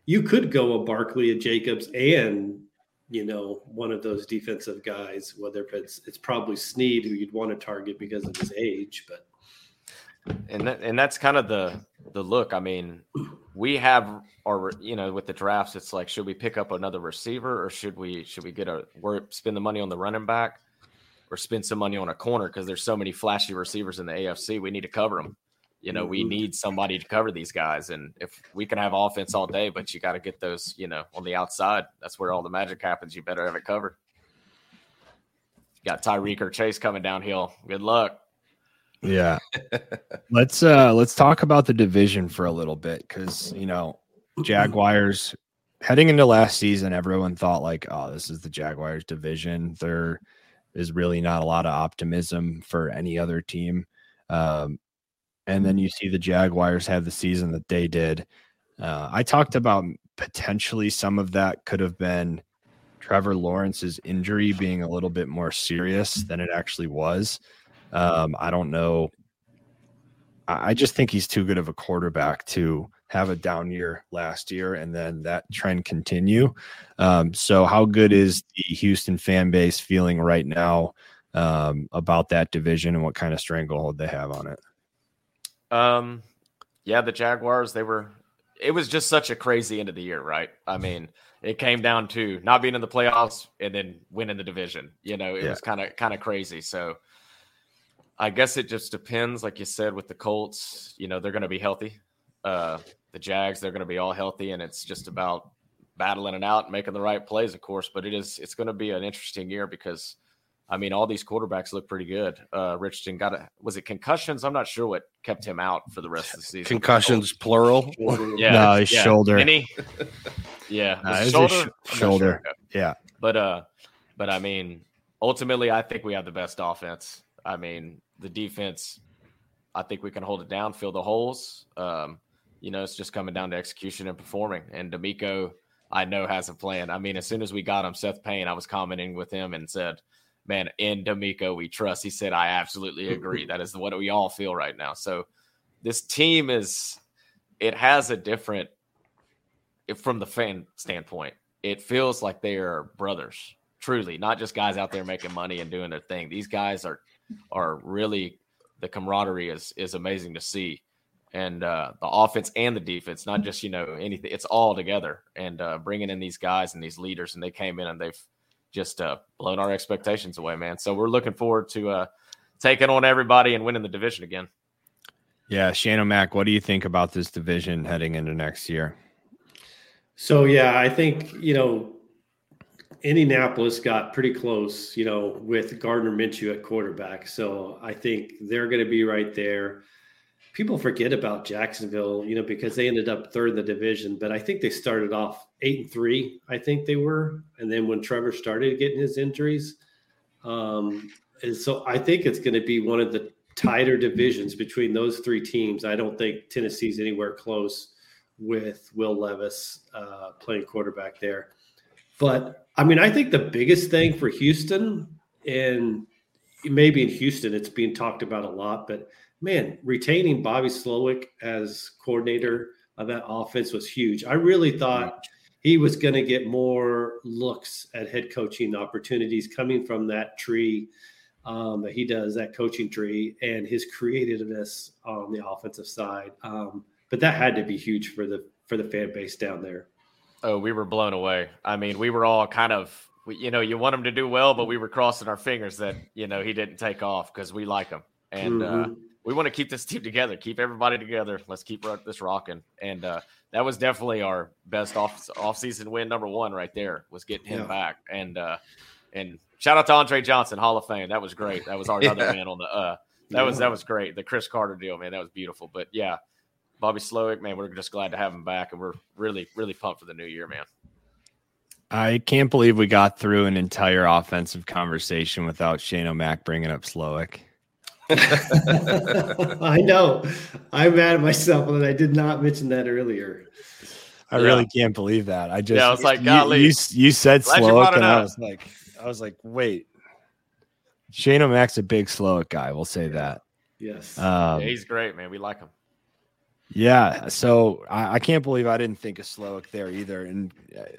you could go a Barkley, a Jacobs, and you know one of those defensive guys. Whether it's it's probably Sneed, who you'd want to target because of his age, but and that, and that's kind of the the look. I mean, we have our, you know, with the drafts, it's like, should we pick up another receiver or should we should we get a or spend the money on the running back or spend some money on a corner, because there's so many flashy receivers in the A F C. We need to cover them. You know, we need somebody to cover these guys. And if we can have offense all day, but you got to get those, you know, on the outside, that's where all the magic happens. You better have it covered. You got Tyreek or Chase coming downhill. Good luck. Yeah. let's, uh, let's talk about the division for a little bit. Cause you know, Jaguars heading into last season, everyone thought like, oh, this is the Jaguars division. There is really not a lot of optimism for any other team. Um, And then you see the Jaguars have the season that they did. Uh, I talked about potentially some of that could have been Trevor Lawrence's injury being a little bit more serious than it actually was. Um, I don't know. I, I just think he's too good of a quarterback to have a down year last year and then that trend continue. Um, so how good is the Houston fan base feeling right now um, about that division and what kind of stranglehold they have on it? Um, yeah, the Jaguars, they were, it was just such a crazy end of the year, right? I mean, it came down to not being in the playoffs and then winning the division, you know, it yeah. was kind of, kind of crazy. So I guess it just depends. Like you said, with the Colts, you know, they're going to be healthy. Uh, the Jags, they're going to be all healthy, and it's just about battling it out and making the right plays, of course, but it is, it's going to be an interesting year because I mean, all these quarterbacks look pretty good. Uh, Richardson got a, was it concussions? I'm not sure what kept him out for the rest of the season. Concussions, oh. plural? Yeah. No, his yeah. shoulder. Any? Yeah. No, his shoulder. His sh- shoulder. Sure. Yeah. But, uh, but I mean, ultimately, I think we have the best offense. I mean, the defense, I think we can hold it down, fill the holes. Um, you know, it's just coming down to execution and performing. And DeMeco, I know, has a plan. I mean, as soon as we got him, Seth Payne, I was commenting with him and said, man, in DeMeco we trust. He said, I absolutely agree. That is what we all feel right now. So this team is, it has a different, it, from the fan standpoint, it feels like they are brothers, truly, not just guys out there making money and doing their thing. These guys are, are really, the camaraderie is, is amazing to see. And uh, the offense and the defense, not just, you know, anything, it's all together. And uh, bringing in these guys and these leaders, and they came in and they've, just uh, blown our expectations away, man. So we're looking forward to uh, taking on everybody and winning the division again. Yeah, Shane O'Mac, what do you think about this division heading into next year? So, yeah, I think, you know, Indianapolis got pretty close, you know, with Gardner Minshew at quarterback. So I think they're going to be right there. People forget about Jacksonville, you know, because they ended up third in the division, but I think they started off eight and three, I think they were. And then when Trevor started getting his injuries, um, and so I think it's going to be one of the tighter divisions between those three teams. I don't think Tennessee's anywhere close with Will Levis uh, playing quarterback there. But I mean, I think the biggest thing for Houston, and maybe in Houston, it's being talked about a lot, but man, retaining Bobby Slowick as coordinator of that offense was huge. I really thought he was going to get more looks at head coaching opportunities coming from that tree um, that he does, that coaching tree, and his creativeness on the offensive side. Um, but that had to be huge for the for the fan base down there. Oh, we were blown away. I mean, we were all kind of, you know, you want him to do well, but we were crossing our fingers that, you know, he didn't take off because we like him. And mm-hmm. uh, we want to keep this team together, keep everybody together. Let's keep this rocking. And uh, that was definitely our best off offseason win. Number one right there was getting him yeah. back. And uh, and shout out to Andre Johnson, Hall of Fame. That was great. That was our yeah. other man on the uh, that yeah. was that was great. The Chris Carter deal, man, that was beautiful. But yeah, Bobby Slowick, man, we're just glad to have him back, and we're really really pumped for the new year, man. I can't believe we got through an entire offensive conversation without Shane O'Mac bringing up Slowick. I know. I'm mad at myself that I did not mention that earlier. I yeah. really can't believe that. I just yeah, I was like, you, golly, you, you said Slowick, and I was like, I was like, wait. Shane O'Mac's a big Slowick guy. We'll say that. Yes, um, yeah, he's great, man. We like him. Yeah. So I, I can't believe I didn't think of Slowick there either. And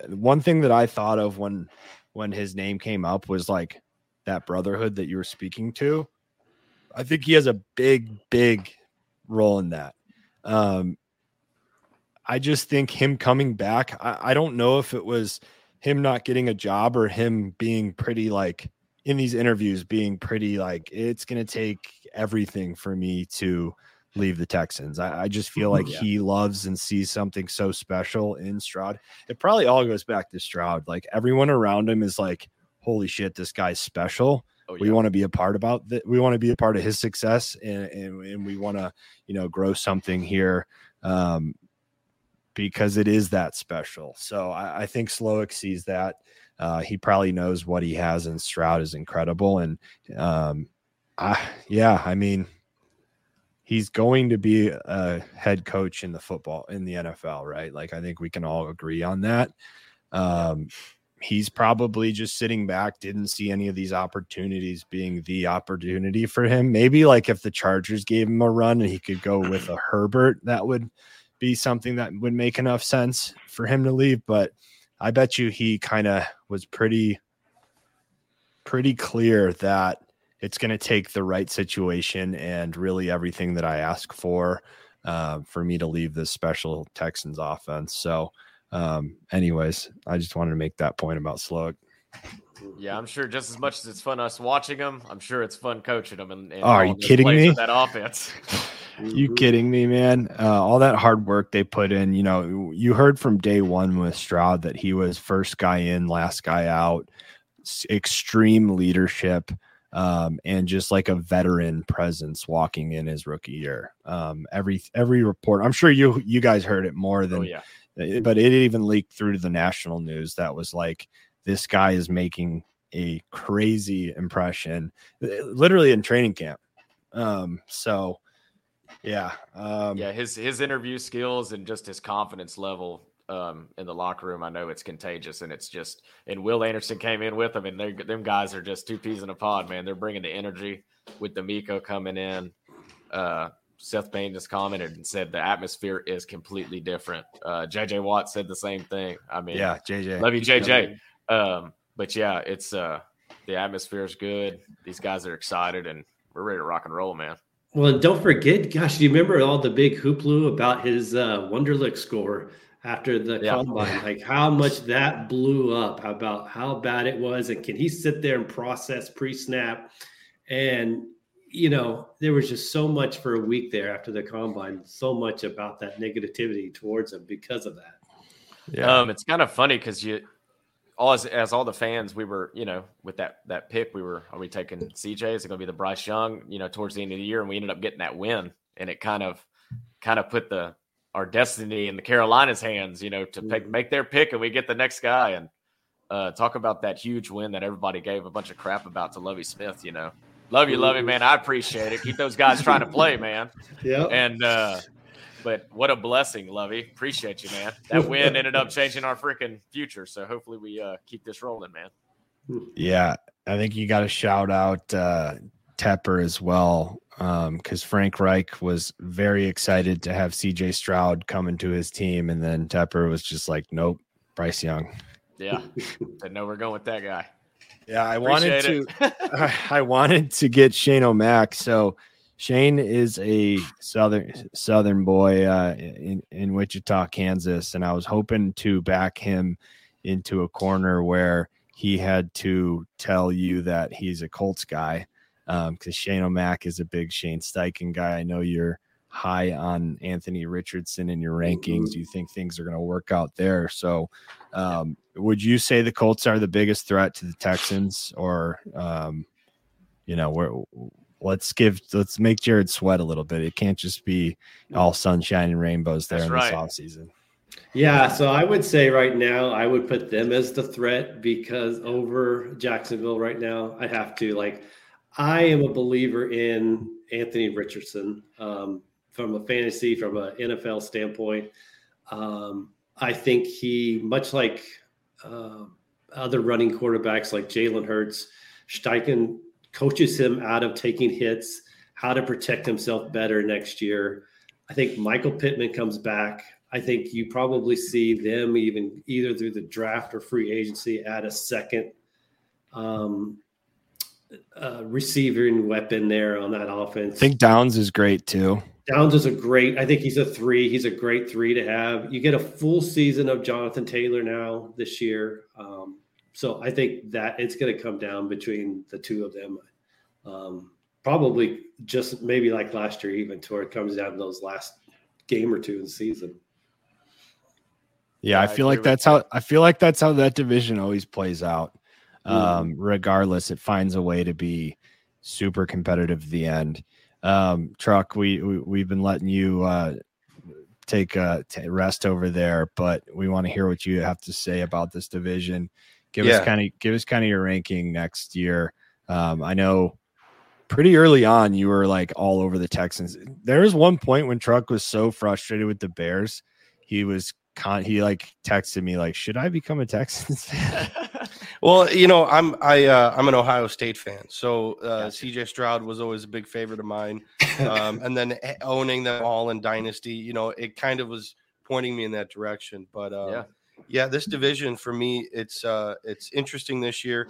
one thing that I thought of when when his name came up was like that brotherhood that you were speaking to. I think he has a big, big role in that. Um, I just think him coming back, I, I don't know if it was him not getting a job or him being pretty like in these interviews being pretty like, it's going to take everything for me to leave the Texans. I, I just feel like yeah. he loves and sees something so special in Stroud. It probably all goes back to Stroud. Like everyone around him is like, holy shit, this guy's special. Oh, yeah. We want to be a part about that. We want to be a part of his success, and, and, and we want to, you know, grow something here. Um, because it is that special. So I, I think Slowick sees that. Uh, he probably knows what he has, and Stroud is incredible. And um, I, yeah, I mean, he's going to be a head coach in the football, in the N F L, right? Like, I think we can all agree on that. Um, he's probably just sitting back, didn't see any of these opportunities being the opportunity for him. Maybe like if the Chargers gave him a run and he could go with a Herbert, that would be something that would make enough sense for him to leave. But I bet you he kind of was pretty, pretty clear that it's going to take the right situation and really everything that I ask for, uh, for me to leave this special Texans offense. So um, anyways, I just wanted to make that point about Slowick. Yeah, I'm sure just as much as it's fun us watching him, I'm sure it's fun coaching him. And, and oh, are you kidding me? That offense. You kidding me, man? Uh, all that hard work they put in, you know, you heard from day one with Stroud that he was first guy in, last guy out, extreme leadership, um, and just like a veteran presence walking in his rookie year. Um, every, every report, I'm sure you, you guys heard it more than, oh, yeah. But it even leaked through to the national news. That was like, this guy is making a crazy impression literally in training camp. Um, so Yeah. Um, yeah. His, his interview skills and just his confidence level um, in the locker room. I know it's contagious, and it's just, and Will Anderson came in with him, and they, them guys are just two peas in a pod, man. They're bringing the energy with DeMeco coming in. Uh, Seth Payne just commented and said the atmosphere is completely different. Uh, J J Watt said the same thing. I mean, yeah, J J, love you, J J. Um, but yeah, it's uh, the atmosphere is good. These guys are excited, and we're ready to rock and roll, man. Well, and don't forget, gosh, do you remember all the big hoopla about his uh, Wonderlic score after the yeah. combine? Like how much that blew up, about how bad it was, and can he sit there and process pre-snap? And, you know, there was just so much for a week there after the combine, so much about that negativity towards him because of that. Yeah, um, it's kind of funny because you – All as, as all the fans, we were, you know, with that that pick, we were, are we taking C J? Is it going to be the Bryce Young, you know, towards the end of the year? And we ended up getting that win. And it kind of kind of put the our destiny in the Carolinas' hands, you know, to pick, make their pick, and we get the next guy. And uh, talk about that huge win that everybody gave a bunch of crap about to Lovie Smith, you know. Love you, Lovie, man. I appreciate it. Keep those guys trying to play, man. Yeah. And uh But what a blessing, Lovey. Appreciate you, man. That win ended up changing our freaking future. So hopefully we uh, keep this rolling, man. Yeah, I think you got to shout out uh, Tepper as well, because um, Frank Reich was very excited to have C J Stroud coming to his team, and then Tepper was just like, nope, Bryce Young. Yeah, I know we're going with that guy. Yeah, I Appreciate wanted it. to. I, I wanted to get Shane O'Mac, so. Shane is a Southern Southern boy uh, in, in Wichita, Kansas, and I was hoping to back him into a corner where he had to tell you that he's a Colts guy, because um, Shane O'Mac is a big Shane Steichen guy. I know you're high on Anthony Richardson in your rankings. You think things are going to work out there. So um, would you say the Colts are the biggest threat to the Texans, or, um, you know, where – Let's give, let's make Jared sweat a little bit. It can't just be all sunshine and rainbows there That's in right. this offseason. Yeah. So I would say right now, I would put them as the threat, because over Jacksonville right now, I have to, like, I am a believer in Anthony Richardson um, from a fantasy, from an N F L standpoint. Um, I think he, much like uh, other running quarterbacks like Jalen Hurts, Steichen coaches him out of taking hits, how to protect himself better next year. I think Michael Pittman comes back. I think you probably see them even either through the draft or free agency add a second um, uh, receiving weapon there on that offense. I think Downs is great too. Downs is a great, I think he's a three. He's a great three to have. You get a full season of Jonathan Taylor now this year. Um, so I think that it's going to come down between the two of them. Um, probably just maybe like last year, even to where it comes down to those last game or two in the season. Yeah, I feel like that's how I feel like that's how that division always plays out. Um, regardless, it finds a way to be super competitive at the end. Um, Truck, we, we we've been letting you uh, take a t- rest over there, but we want to hear what you have to say about this division. Give yeah. us kind of give us kind of your ranking next year. Um, I know pretty early on you were like all over the Texans. There was one point when Truck was so frustrated with the Bears, he was. He like texted me like, should I become a Texans fan? Well, you know, I'm I uh, I'm an Ohio State fan, so uh, gotcha. C J. Stroud was always a big favorite of mine, um, and then owning them all in Dynasty, you know, it kind of was pointing me in that direction. But uh, yeah, yeah, this division for me, it's uh, it's interesting this year,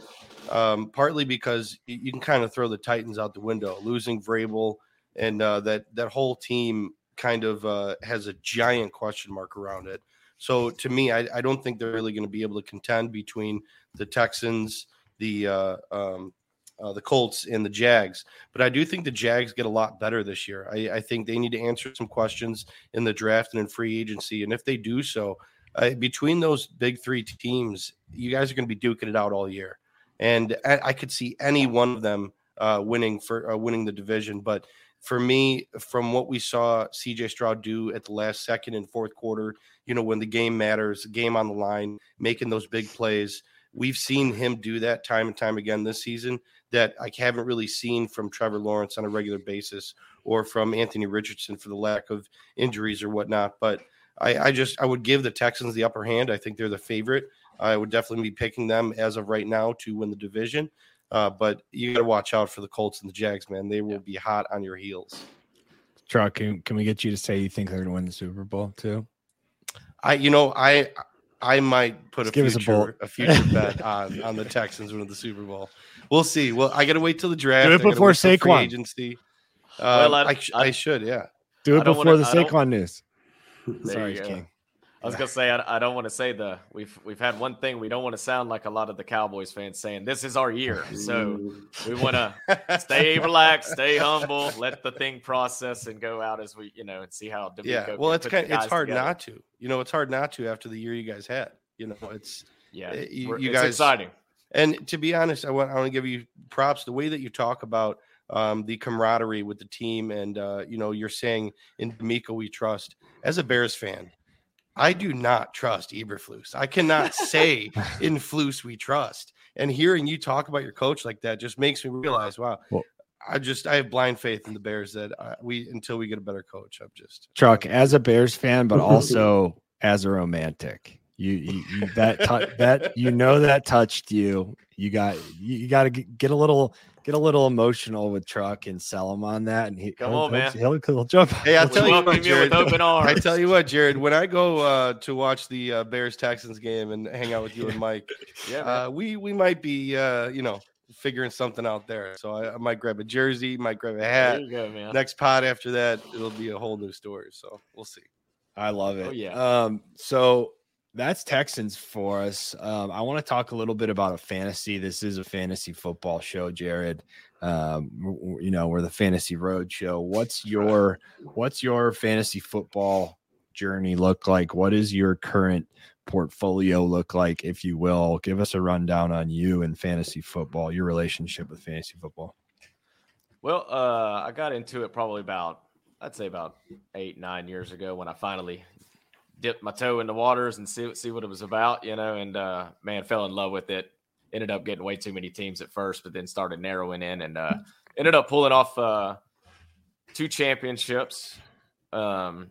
um, partly because you can kind of throw the Titans out the window, losing Vrabel and uh, that that whole team kind of uh, has a giant question mark around it. So to me, I, I don't think they're really going to be able to contend between the Texans, the uh, um, uh, the Colts, and the Jags. But I do think the Jags get a lot better this year. I, I think they need to answer some questions in the draft and in free agency. And if they do so, uh, between those big three teams, you guys are going to be duking it out all year. And I, I could see any one of them uh, winning for uh, winning the division. But for me, from what we saw C J. Stroud do at the last second and fourth quarter, you know, when the game matters, game on the line, making those big plays, we've seen him do that time and time again this season that I haven't really seen from Trevor Lawrence on a regular basis or from Anthony Richardson for the lack of injuries or whatnot. But I, I just I would give the Texans the upper hand. I think they're the favorite. I would definitely be picking them as of right now to win the division. Uh, but you got to watch out for the Colts and the Jags, man. They will yeah. be hot on your heels. Truck, can, can we get you to say you think they're going to win the Super Bowl too? I, you know, I, I might put a future, a, a future bet on, on the Texans winning the Super Bowl. We'll see. Well, I got to wait till the draft. Do it before Saquon agency. Uh, well, I, I, I should, yeah. Do it before wanna, the Saquon news. Sorry, King. I was going to say, I, I don't want to say the, we've, we've had one thing. We don't want to sound like a lot of the Cowboys fans saying this is our year. So we want to stay relaxed, stay humble, let the thing process and go out as we, you know, and see how. DeMeco yeah. Well, it's kind of, it's hard together. not to, you know, it's hard not to after the year you guys had, you know, it's, yeah, it, you, you it's guys exciting. And to be honest, I want, I want to give you props. The way that you talk about um, the camaraderie with the team and, uh, you know, you're saying in DeMeco we trust. As a Bears fan, I do not trust Eberflus. I cannot say in Flus we trust. And hearing you talk about your coach like that just makes me realize, wow, well, I just I have blind faith in the Bears that I, we until we get a better coach. I'm just Truck as a Bears fan, but also as a romantic. You, you, you that t- that you know that touched you. You got you, you got to get a little. Get a little emotional with Truck and sell him on that, and he come on, man. He'll, he'll jump. Hey, I'll tell you what, Jared. I tell you what, Jared. When I go uh, to watch the uh, Bears Texans game and hang out with you and Mike, yeah, uh, we we might be uh, you know figuring something out there. So I, I might grab a jersey, might grab a hat. There you go, man. Next pod after that, it'll be a whole new story. So we'll see. I love it. Oh, yeah. Um, so that's Texans for us. Um, I want to talk a little bit about a fantasy. This is a fantasy football show, Jared. Um, you know, we're the Fantasy Road Show. What's your what's your fantasy football journey look like? What is your current portfolio look like, if you will? Give us a rundown on you and fantasy football, your relationship with fantasy football. Well, uh, I got into it probably about, I'd say about eight, nine years ago when I finally – dipped my toe in the waters and see, see what it was about, you know, and, uh, man, fell in love with it. Ended up getting way too many teams at first, but then started narrowing in and, uh, ended up pulling off, uh, two championships, um,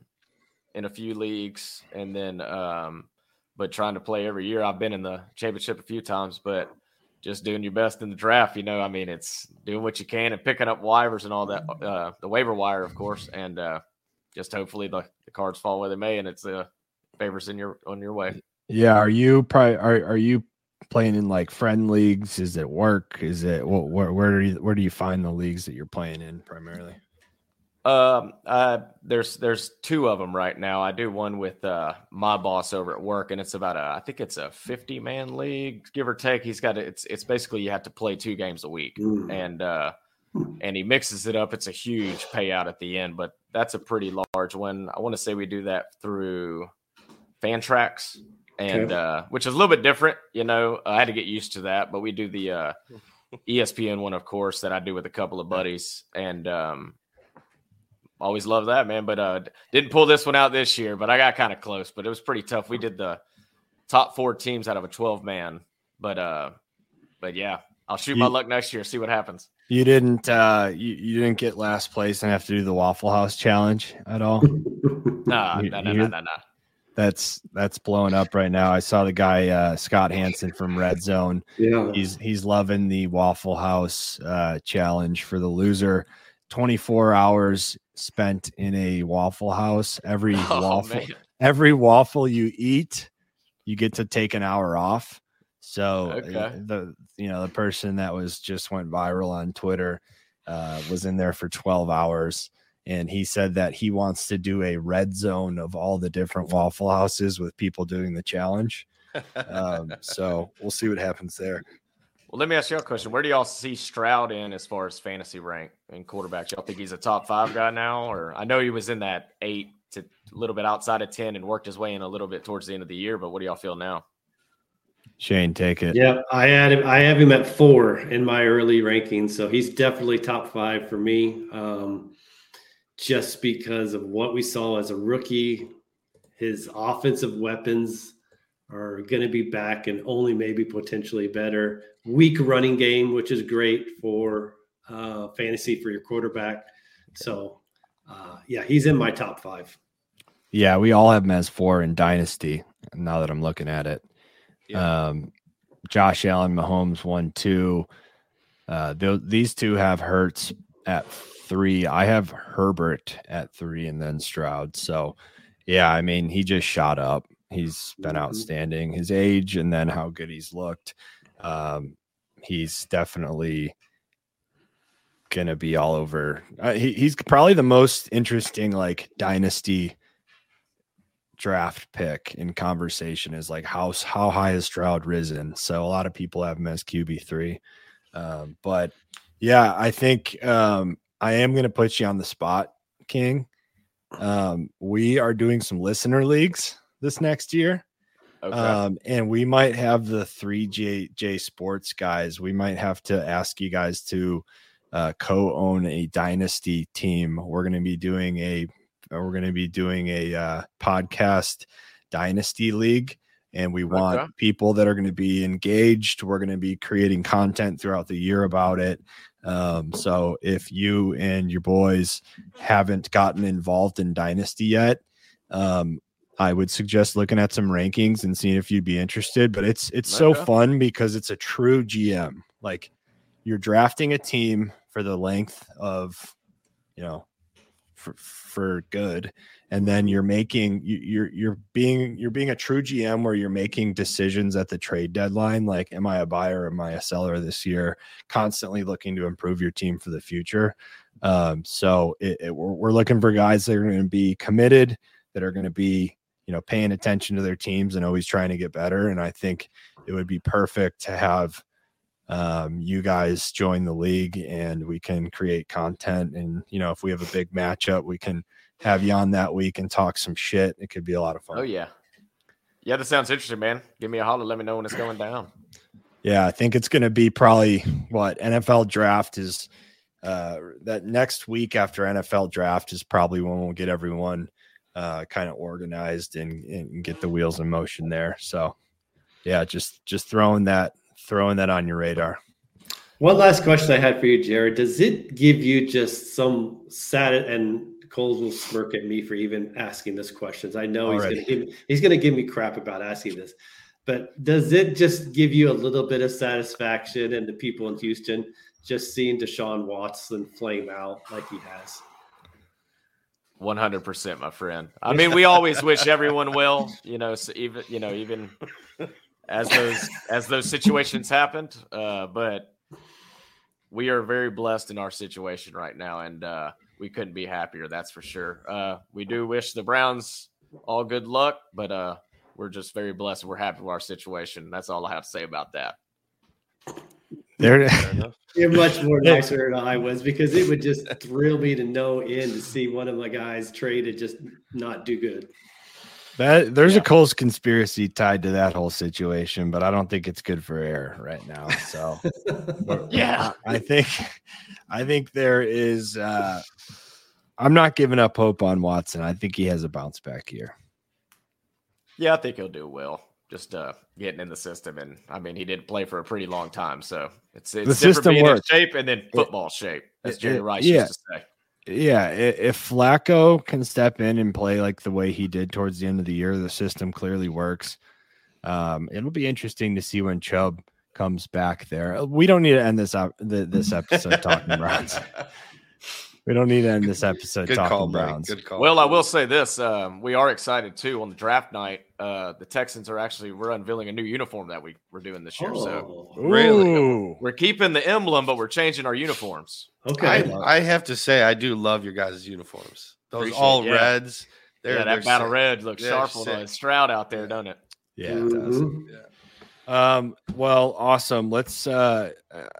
in a few leagues. And then, um, but trying to play every year. I've been in the championship a few times, but just doing your best in the draft, you know, I mean, it's doing what you can and picking up waivers and all that, uh, the waiver wire, of course. And, uh, just hopefully the, the cards fall where they may. And it's, uh, favors in your on your way. Yeah, are you probably are are you playing in like friend leagues? Is it work? Is it where where do you where do you find the leagues that you're playing in primarily? Um, uh, there's there's two of them right now. I do one with uh, my boss over at work, and it's about a I think it's a fifty man league, give or take. He's got a, it's it's basically you have to play two games a week, mm. and uh, and he mixes it up. It's a huge payout at the end, but that's a pretty large one. I want to say we do that through Fantrax, and okay. uh, which is a little bit different. You know, I had to get used to that, but we do the uh, E S P N one, of course, that I do with a couple of buddies, and um. Always love that, man. But uh, didn't pull this one out this year, but I got kind of close. But it was pretty tough. We did the top four teams out of a twelve man. But uh, but yeah, I'll shoot you, my luck next year. See what happens. You didn't uh, you, you didn't get last place and have to do the Waffle House challenge at all. No, no, no, no, no. That's that's blowing up right now. I saw the guy uh, Scott Hansen from Red Zone. Yeah, he's he's loving the Waffle House uh, challenge for the loser. twenty-four hours spent in a Waffle House. Every oh, waffle, man. every waffle you eat, you get to take an hour off. So okay. the you know the person that was just went viral on Twitter uh, was in there for twelve hours, and he said that he wants to do a Red Zone of all the different Waffle Houses with people doing the challenge. um, so we'll see what happens there. Well, let me ask you a question. Where do y'all see Stroud in as far as fantasy rank and quarterbacks? Y'all think he's a top five guy now? Or I know he was in that eight to a little bit outside of ten and worked his way in a little bit towards the end of the year, but what do y'all feel now? Shane, take it. Yeah, I had him, I have him at four in my early rankings, so he's definitely top five for me. Um, just because of what we saw as a rookie, his offensive weapons are going to be back and only maybe potentially better. Weak running game, which is great for uh, fantasy for your quarterback. So, uh, yeah, he's in my top five. Yeah, we all have him as four in Dynasty, now that I'm looking at it. Yeah. Um, Josh Allen, Mahomes, one, two. Uh, th- these two have Hurts at three. I have Herbert at three and then Stroud. So, yeah, I mean, he just shot up. He's been outstanding, his age and then how good he's looked. Um, he's definitely going to be all over. Uh, he, he's probably the most interesting, like, dynasty draft pick in conversation is like, how, how high has Stroud risen? So a lot of people have him as Q B three. Um, but yeah, I think um, I am going to put you on the spot, King. Um, we are doing some listener leagues this next year. Okay. Um, and we might have the three J Sports guys. We might have to ask you guys to uh, co-own a dynasty team. We're going to be doing a, we're going to be doing a uh, podcast dynasty league, and we want okay. people that are going to be engaged. We're going to be creating content throughout the year about it. Um, so if you and your boys haven't gotten involved in dynasty yet, um, I would suggest looking at some rankings and seeing if you'd be interested, but it's, it's so fun because it's a true G M. Like, you're drafting a team for the length of, you know, for, for good. And then you're making, you're, you're being, you're being a true G M where you're making decisions at the trade deadline. Like, am I a buyer? Am I a seller this year? Constantly looking to improve your team for the future. Um, so it, it, we're, we're looking for guys that are going to be committed, that are going to be, you know, paying attention to their teams and always trying to get better. And I think it would be perfect to have um, you guys join the league, and we can create content. And, you know, if we have a big matchup, we can have you on that week and talk some shit. It could be a lot of fun. Oh yeah. Yeah. That sounds interesting, man. Give me a holler. Let me know when it's going down. Yeah. I think it's going to be probably what N F L draft is uh, that next week after N F L draft is probably when we'll get everyone Uh, kind of organized and, and get the wheels in motion there. So, yeah, just just throwing that throwing that on your radar. One last question I had for you, Jared. Does it give you just some sad, and Coles will smirk at me for even asking this question. I know Already. he's gonna give me, he's gonna give me crap about asking this, but does it just give you a little bit of satisfaction and the people in Houston just seeing Deshaun Watson flame out like he has? one hundred percent, my friend. I mean, we always wish everyone well, you know, so even, you know, even as those, as those situations happened. Uh, but we are very blessed in our situation right now. And uh, we couldn't be happier. That's for sure. Uh, we do wish the Browns all good luck, but uh, we're just very blessed. We're happy with our situation. That's all I have to say about that. There, you're much more nicer than I was, because it would just thrill me to no end to see one of my guys traded just not do good. That there's yeah. a Colts conspiracy tied to that whole situation, but I don't think it's good for air right now. So yeah, I think I think there is. Uh, I'm not giving up hope on Watson. I think he has a bounce back year. Yeah, I think he'll do well. Just uh, getting in the system, and I mean, he didn't play for a pretty long time, so it's it's the system being works. In shape and then football it, shape, as Jerry it, Rice yeah. used to say. Yeah, if Flacco can step in and play like the way he did towards the end of the year, the system clearly works. Um, it'll be interesting to see when Chubb comes back there. We don't need to end this up this episode talking Browns. We don't need to end this episode Good talking call, Browns. Good call. Well, I will say this: um, we are excited too on the draft night. Uh, the Texans are actually we're unveiling a new uniform that we we're doing this year. Oh, so really, we're keeping the emblem, but we're changing our uniforms. Okay. I, I have to say, I do love your guys' uniforms. Those Appreciate all it, yeah. reds. They're, yeah, that battle sick. Red looks they're sharp sick. On the Stroud out there, doesn't it? Yeah, mm-hmm. it does. Yeah. Um, well, awesome. Let's, uh,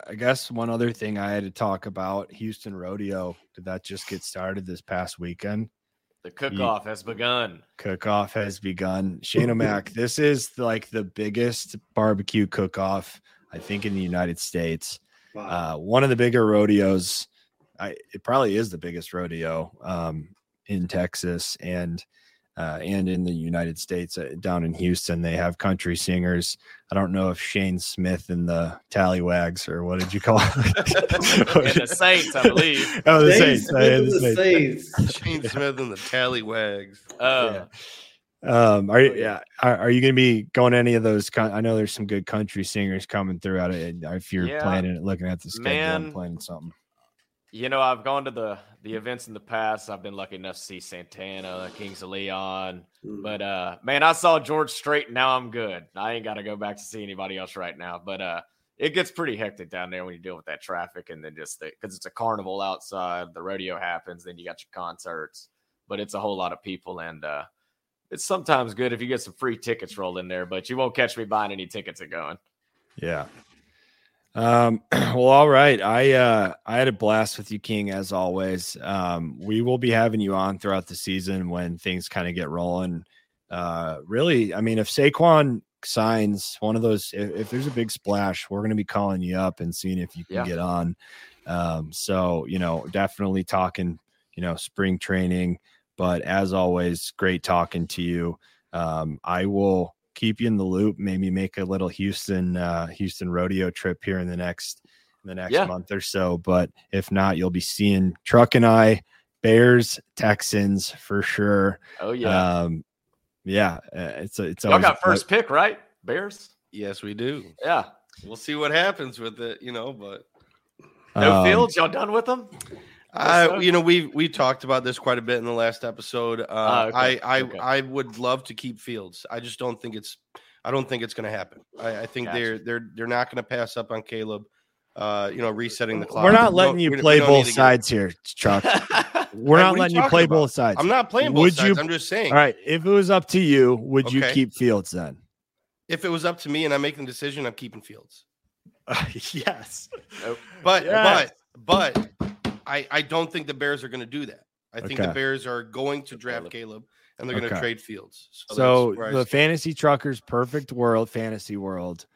I guess one other thing I had to talk about, Houston Rodeo. Did that just get started this past weekend? The cook-off you, has begun. Cook-off has begun. Shane O'Mac, this is like the biggest barbecue cook-off, I think, in the United States. Wow. Uh, one of the bigger rodeos, I, it probably is the biggest rodeo um, in Texas and uh, and in the United States uh, down in Houston. They have country singers. I don't know if Shane Smith and the Tallywags or what did you call it? And the Saints, I believe. Oh, the Shane Saints. Smith and the Saints. Saints. Shane Smith and the Tallywags. Oh. Yeah. Um, are you, yeah, are, are you going to be going to any of those? Con- I know there's some good country singers coming throughout it. If you're yeah, planning it, looking at the schedule man, and planning something, you know, I've gone to the, the events in the past. I've been lucky enough to see Santana, Kings of Leon, but, uh, man, I saw George Strait. Now I'm good. I ain't got to go back to see anybody else right now, but, uh, it gets pretty hectic down there when you deal with that traffic and then just the, cause it's a carnival outside, the rodeo happens, then you got your concerts, but it's a whole lot of people. And, uh, it's sometimes good if you get some free tickets rolled in there, but you won't catch me buying any tickets and going. Yeah. Um, well, all right. I uh, I had a blast with you, King, as always. Um, we will be having you on throughout the season when things kind of get rolling. Uh, really, I mean, if Saquon signs one of those, if, if there's a big splash, we're going to be calling you up and seeing if you can yeah. get on. Um, so, you know, definitely talking, you know, spring training. But as always, great talking to you. Um, I will keep you in the loop. Maybe make a little Houston uh, Houston rodeo trip here in the next in the next yeah. month or so. But if not, you'll be seeing Truck and I, Bears, Texans for sure. Oh yeah, um, yeah. It's a, it's y'all got first pick, right? Bears. Yes, we do. Yeah, we'll see what happens with it, you know. But no um, Fields, y'all done with them? Uh, you know, we we talked about this quite a bit in the last episode. Uh, uh, okay. I I, okay. I would love to keep Fields. I just don't think it's I don't think it's going to happen. I, I think gotcha. they're they're they're not going to pass up on Caleb. Uh, you know, resetting the clock. We're not letting you play both sides here, Chuck. We're not letting you play both sides. I'm not playing both would sides. You, I'm just saying. All right, if it was up to you, would okay. you keep Fields then? If it was up to me and I'm making the decision, I'm keeping Fields. Uh, yes, nope. but yes. but but. I, I don't think the Bears are going to do that. I think okay. the Bears are going to draft Caleb, and they're okay. going to trade Fields. So, so the fantasy truckers, perfect world, fantasy world.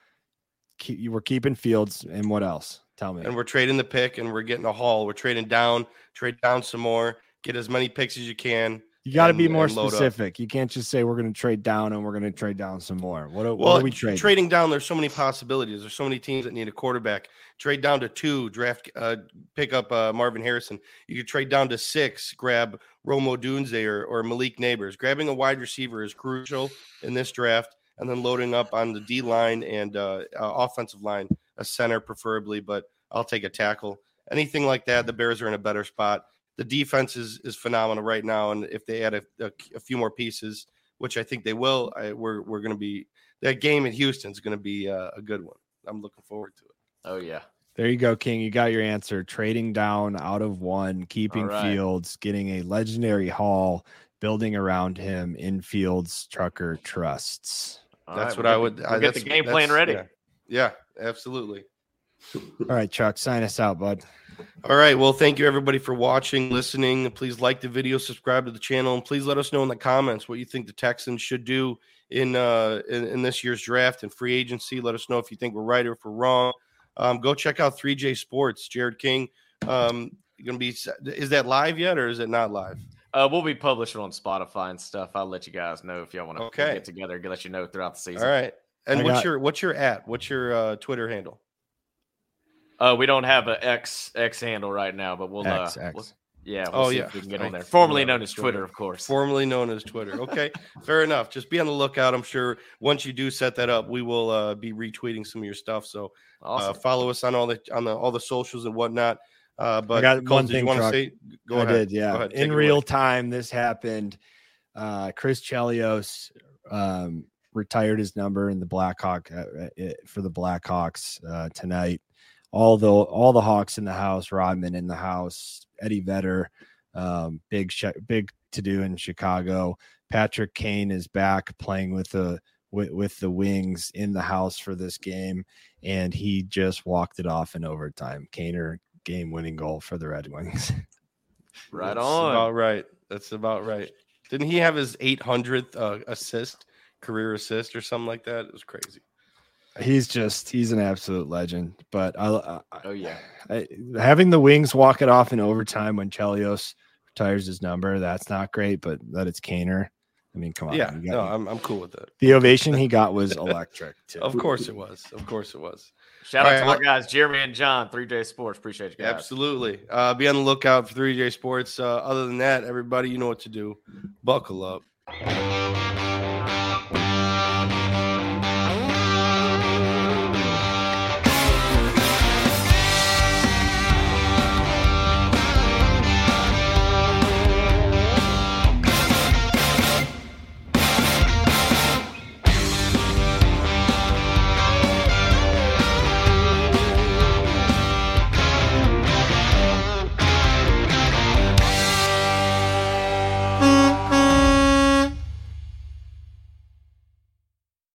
Keep, you were keeping Fields, and what else? Tell me. And we're trading the pick, and we're getting a haul. We're trading down, trade down some more, get as many picks as you can. You got to be more specific. Up. You can't just say we're going to trade down and we're going to trade down some more. What, well, what are we trading? Trading down, there's so many possibilities. There's so many teams that need a quarterback. Trade down to two, draft, uh, pick up uh, Marvin Harrison. You could trade down to six, grab Romo Dunze or, or Malik Neighbors. Grabbing a wide receiver is crucial in this draft, and then loading up on the D line and uh, uh, offensive line, a center preferably, but I'll take a tackle. Anything like that, the Bears are in a better spot. The defense is is phenomenal right now, and if they add a, a, a few more pieces, which I think they will, I, we're we're going to be – that game in Houston is going to be a, a good one. I'm looking forward to it. Oh, yeah. There you go, King. You got your answer. Trading down out of one, keeping right. Fields, getting a legendary haul, building around him, infields, Trucker trusts. All that's right, what I would get, I, get the game plan ready. Yeah, yeah, absolutely. All right, Chuck, sign us out, bud. All right. Well, thank you, everybody, for watching, listening. Please like the video, subscribe to the channel, and please let us know in the comments what you think the Texans should do in uh in, in this year's draft and free agency. Let us know if you think we're right or if we're wrong. Um, go check out three J Sports, Jared King. Um, you're gonna be is that live yet or is it not live? Uh, we'll be publishing on Spotify and stuff. I'll let you guys know if y'all want to okay. get together and let you know throughout the season. All right. And I what's got... your what's your at? What's your uh, Twitter handle? Uh, we don't have an X X handle right now, but we'll, X, uh, X. we'll yeah, we'll oh, see yeah. if we can get on there. Formerly known as Twitter, of course. Formerly known as Twitter. Okay, fair enough. Just be on the lookout. I'm sure once you do set that up, we will uh, be retweeting some of your stuff. So awesome. uh, follow us on all the on the all the socials and whatnot. Uh, but I got Colton, one thing, you want to say? Go I ahead. Did, yeah. Go ahead, in real away. time, this happened. Uh, Chris Chelios um, retired his number in the Blackhawk uh, for the Blackhawks uh, tonight. All the all the Hawks in the house, Rodman in the house, Eddie Vedder, um, big sh- big to do in Chicago. Patrick Kane is back playing with the with, with the Wings in the house for this game, and he just walked it off in overtime. Kaner game-winning goal for the Red Wings. Right That's on. All right, that's about right. Didn't he have his eight hundredth uh, assist, career assist, or something like that? It was crazy. He's just, he's an absolute legend. But I, I oh, yeah. I, having the Wings walk it off in overtime when Chelios retires his number, that's not great, but that it's Kaner. I mean, come on. Yeah, no, I'm, I'm cool with that. The ovation he got was electric, too. Of course it was. Of course it was. Shout out to my guys, Jeremy and John, three J Sports. Appreciate you guys. Absolutely. Uh, be on the lookout for three J Sports. Uh, other than that, everybody, you know what to do. Buckle up.